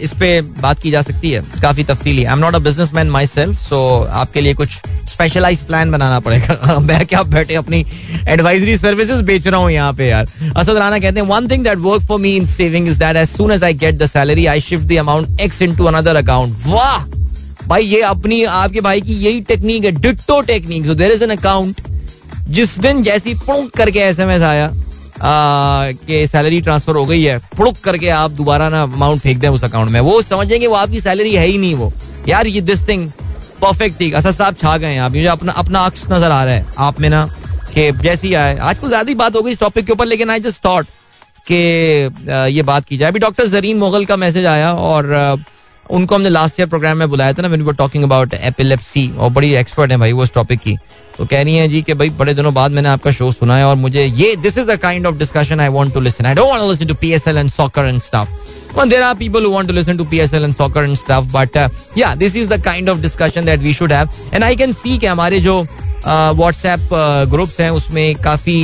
इस पे बात की जा सकती है काफी तफसीली. I am not a businessman myself, so आपके लिए कुछ स्पेशलाइज्ड प्लान बनाना पड़ेगा. मैं क्या बैठे अपनी एडवाइजरी सर्विसेज बेच रहा हूँ यहाँ पे यार. असद राणा कहते हैं one thing that work for me in saving is that as soon as I get the salary I shift the amount X into another account. वाह भाई, ये अपनी आपके भाई की यही टेक्निक है, ditto technique. So there is an account, जिस दिन जैसी पुंक करके एसएमएस आया कि सैलरी ट्रांसफर हो गई है, पुड़क करके आप दोबारा ना अमाउंट फेंक दें उस अकाउंट में, वो समझेंगे वो आपकी सैलरी है ही नहीं. वो यार ये दिस थिंग परफेक्ट थी. असद साहब छा गए हैं आप, मुझे अपना अक्स नजर आ रहा है आप में ना, कि जैसी आए. आज कुछ ज्यादा ही बात हो गई इस टॉपिक के ऊपर, लेकिन आई जस्ट थॉट कि ये बात की जाए. अभी डॉक्टर जरीन मुगल का मैसेज आया और उनको हमने लास्ट ईयर प्रोग्राम में बुलाया था ना, when we were talking about epilepsy, और बड़ी एक्सपर्ट है भाई वो इस टॉपिक की. तो कह रही हैं जी कि भाई बड़े दिनों बाद मैंने आपका शो सुना है और मुझे ये this is the kind of discussion I want to listen. I don't want to listen to PSL and soccer and stuff. But there are people who want to listen to PSL and soccer and stuff, but yeah this is the kind of discussion that we should have. And I can see कि हमारे जो WhatsApp groups हैं उसमें काफी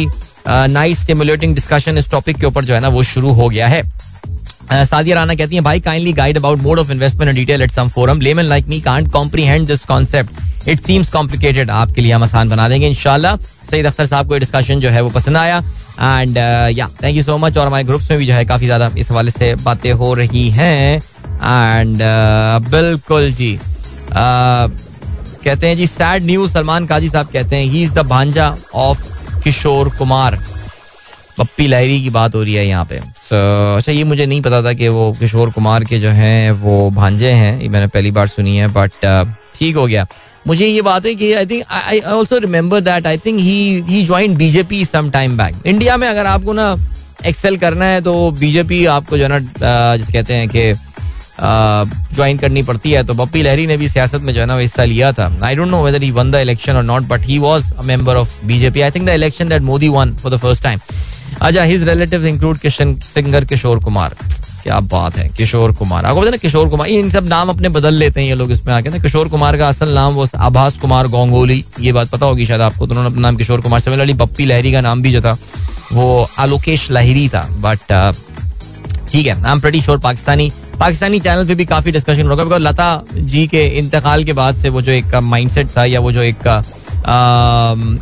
nice stimulating discussion इस topic के ऊपर जो है ना वो शुरू हो गया है. सादिया राना कहती हैं भाई kindly guide about mode of investment in detail at some forum. Layman like me can't comprehend this concept, it seems complicated. आपके लिए हम आसान बना देंगे इंशाल्लाह. सईद अख्तर साहब को ये डिस्कशन जो है वो पसंद आया एंड या थैंक यू सो मच. और हमारे ग्रुप्स में भी जो है काफी ज्यादा इस हवाले से बातें हो रही हैं. एंड बिल्कुल जी, कहते हैं जी सैड न्यूज. सलमान काजी साहब कहते हैं ही इज द भांजा ऑफ किशोर कुमार. बप्पी लाहिरी की बात हो रही है यहाँ पे. अच्छा, ये मुझे नहीं पता था कि वो किशोर कुमार के जो हैं वो भांजे हैं, ये मैंने पहली बार सुनी है, बट ठीक हो गया. मुझे ये बात है कि I think I also remember that I think he join BJP some time back. India में अगर आपको ना एक्सेल करना है तो बीजेपी आपको जो है ना जिसे कहते हैं कि ज्वाइन करनी पड़ती है. तो बप्पी लाहिरी ने भी सियासत में जो है ना हिस्सा लिया था. I don't know whether he won the election और not, but he was a member of BJP. I think the election that Modi won for the first time. अच्छा, his relatives include singer Kishore Kumar. क्या बात है, किशोर कुमार. आपको पता ना किशोर कुमार, इन सब नाम अपने बदल लेते हैं ये लोग इसमें आके ना. किशोर कुमार का असल नाम वो आभास कुमार गोंगोली, ये बात पता होगी शायद आपको, तो उन्होंने अपना नाम किशोर कुमार. सिमिलरली बप्पी लाहिरी का नाम भी जो था वो आलोकेश लाहिरी था, बट ठीक है. I am pretty sure Pakistani channel पे भी काफी डिस्कशन होगा, बिकॉज लता जी के इंतकाल के बाद से वो जो एक माइंडसेट था या वो जो एक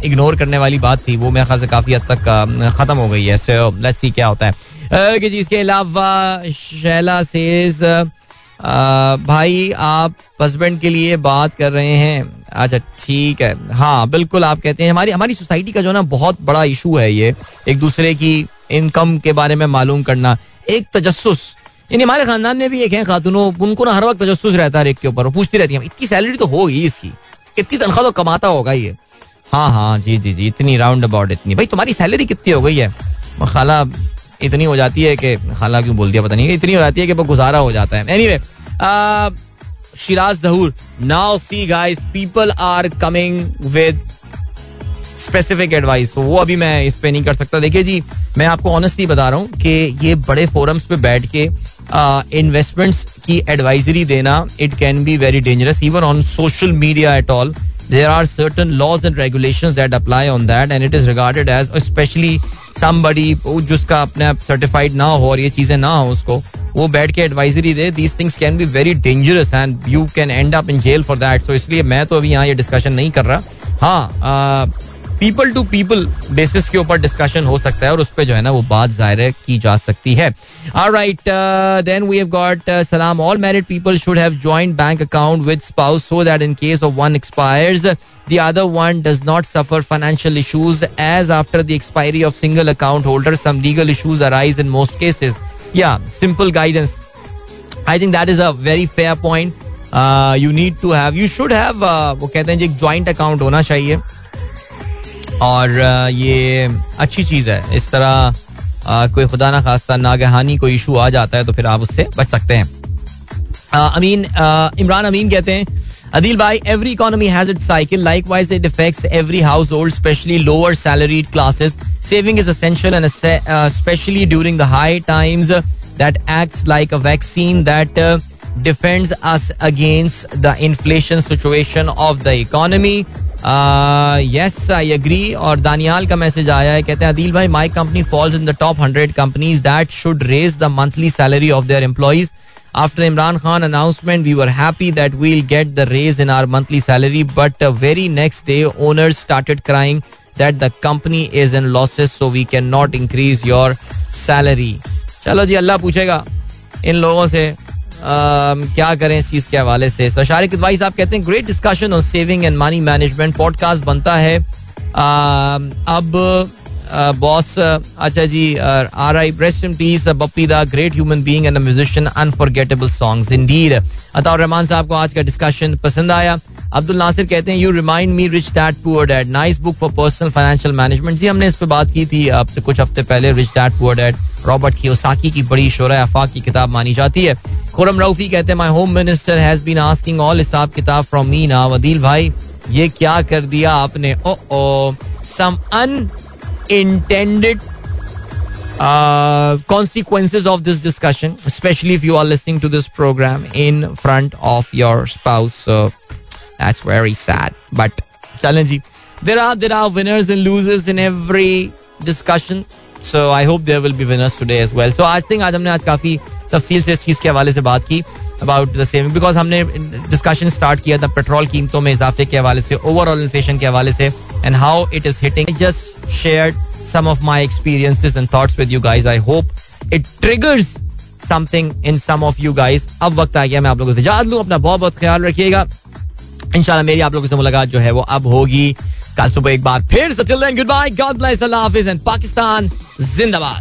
इग्नोर करने वाली बात थी वो मेरे ख्याल से काफी हद तक खत्म हो गई है. सो लेट्स सी क्या होता है. ओके जी, इसके अलावा शैला सेज भाई आप हस्बैंड के लिए बात कर रहे हैं. अच्छा ठीक है, हाँ बिल्कुल. आप कहते हैं हमारी सोसाइटी का जो ना बहुत बड़ा इशू है ये, एक दूसरे की इनकम के बारे में मालूम करना, एक तजस्सुस. यानी हमारे खानदान में भी एक है खातूनों, उनको ना हर वक्त तजस्सुस रहता है एक के ऊपर, वो पूछती रहती है इतनी सैलरी तो होगी इसकी, कितनी तनख्वाह तो कमाता होगा ये, हाँ हाँ जी जी जी इतनी राउंड अबाउट इतनी, भाई तुम्हारी सैलरी कितनी हो गई है? खाला इतनी हो जाती है कि, खाला क्यों बोल दिया पता नहीं, इतनी हो जाती है कि गुजारा हो जाता है. Anyway Shiraz Zahoor, now see guys people are coming with specific advice, वो अभी मैं इस पे नहीं कर सकता. देखिए जी मैं आपको ऑनेस्टली बता रहा हूँ कि ये बड़े फोरम्स पे बैठ के इन्वेस्टमेंट्स की एडवाइजरी देना, it can be very dangerous even on social media at all. There are certain laws and regulations that apply on that and it is regarded as, especially somebody जिसका अपने certified ना हो और ये चीजें ना हो उसको, वो बैठ के advisory they. These things can be very dangerous and you can end up in jail for that. So इसलिए मैं तो अभी यहाँ ये discussion नहीं कर रहा. हाँ, people to people basis के ऊपर discussion हो सकता है और उस पर जो है ना वो बात जाहिर की जा सकती है. All right, then we have got Salam. All married people should have joint bank account with spouse so that in case of one expires, the other one does not suffer financial issues, as after the expiry of single account holder, some legal issues arise in most cases. Yeah, simple guidance. I think that is a very fair point. You need to have, you should have, वो कहते हैं जी joint account होना चाहिए और ये अच्छी चीज़ है. इस तरह कोई खुदा ना खास्ता नागहानी कोई इशू आ जाता है तो फिर आप उससे बच सकते हैं. अमीन, इमरान अमीन कहते हैं अदील भाई every economy has its cycle, likewise it affects every household specially lower salaried classes. Saving is essential and specially during the high times that acts like a vaccine that defends us against the inflation situation of the economy. Yes I agree. और दानियाल का message आया है, कहते हैं अदील भाई my company falls in the top 100 companies that should raise the monthly salary of their employees. After Imran Khan announcement we were happy that we will get the raise in our monthly salary, but very next day owners started crying that the company is in losses so we can not increase your salary. चलो जी अल्लाह पूछेगा इन लोगों से क्या करें इस चीज के हवाले से. शारिक भाई साहब कहते हैं great discussion on saving and money management, podcast बनता है अब बॉस. अच्छा जी, R I rest in peace Bappi the great human being and a musician, unforgettable songs indeed. Ataur Rahman साहब को आज का डिस्कशन पसंद आया. अब्दुल नासिर कहते हैं you remind me rich dad poor dad, nice book for personal financial management. जी हमने इस पर बात की थी आपसे कुछ हफ्ते पहले, rich dad poor dad Robert Kiyosaki की बड़ी शोरा आफाक की किताब मानी जाती है. खुरम रऊफी कहते हैं my home minister has been asking all हिसाब किताब फ्रॉम मी नाउ. अदील भाई ये क्या कर दिया आपने, oh oh some unintended consequences of this discussion, especially if you are listening to this program in front of your spouse. That's very sad, but challenging. There are winners and losers in every discussion. So I hope there will be winners today as well. So I think आज हमने आज काफी तफसील से इस चीज के हवाले से बात की about the saving, because हमने discussion start किया था पेट्रोल कीमतों में इजाफे के हवाले से, overall inflation के हवाले से and how it is hitting. I just shared some of my experiences and thoughts with you guys. I hope it triggers something in some of you guys. अब वक्त आ गया मैं आप लोगों से इजाजत लूँ. अपना बहुत बहुत ख्याल रखिएगा. इंशाल्लाह मेरी आप लोगों से मुलाकात जो है वो अब होगी कल सुबह एक बार फिर. So till then, goodbye, God bless, Allah Hafiz and Pakistan जिंदाबाद.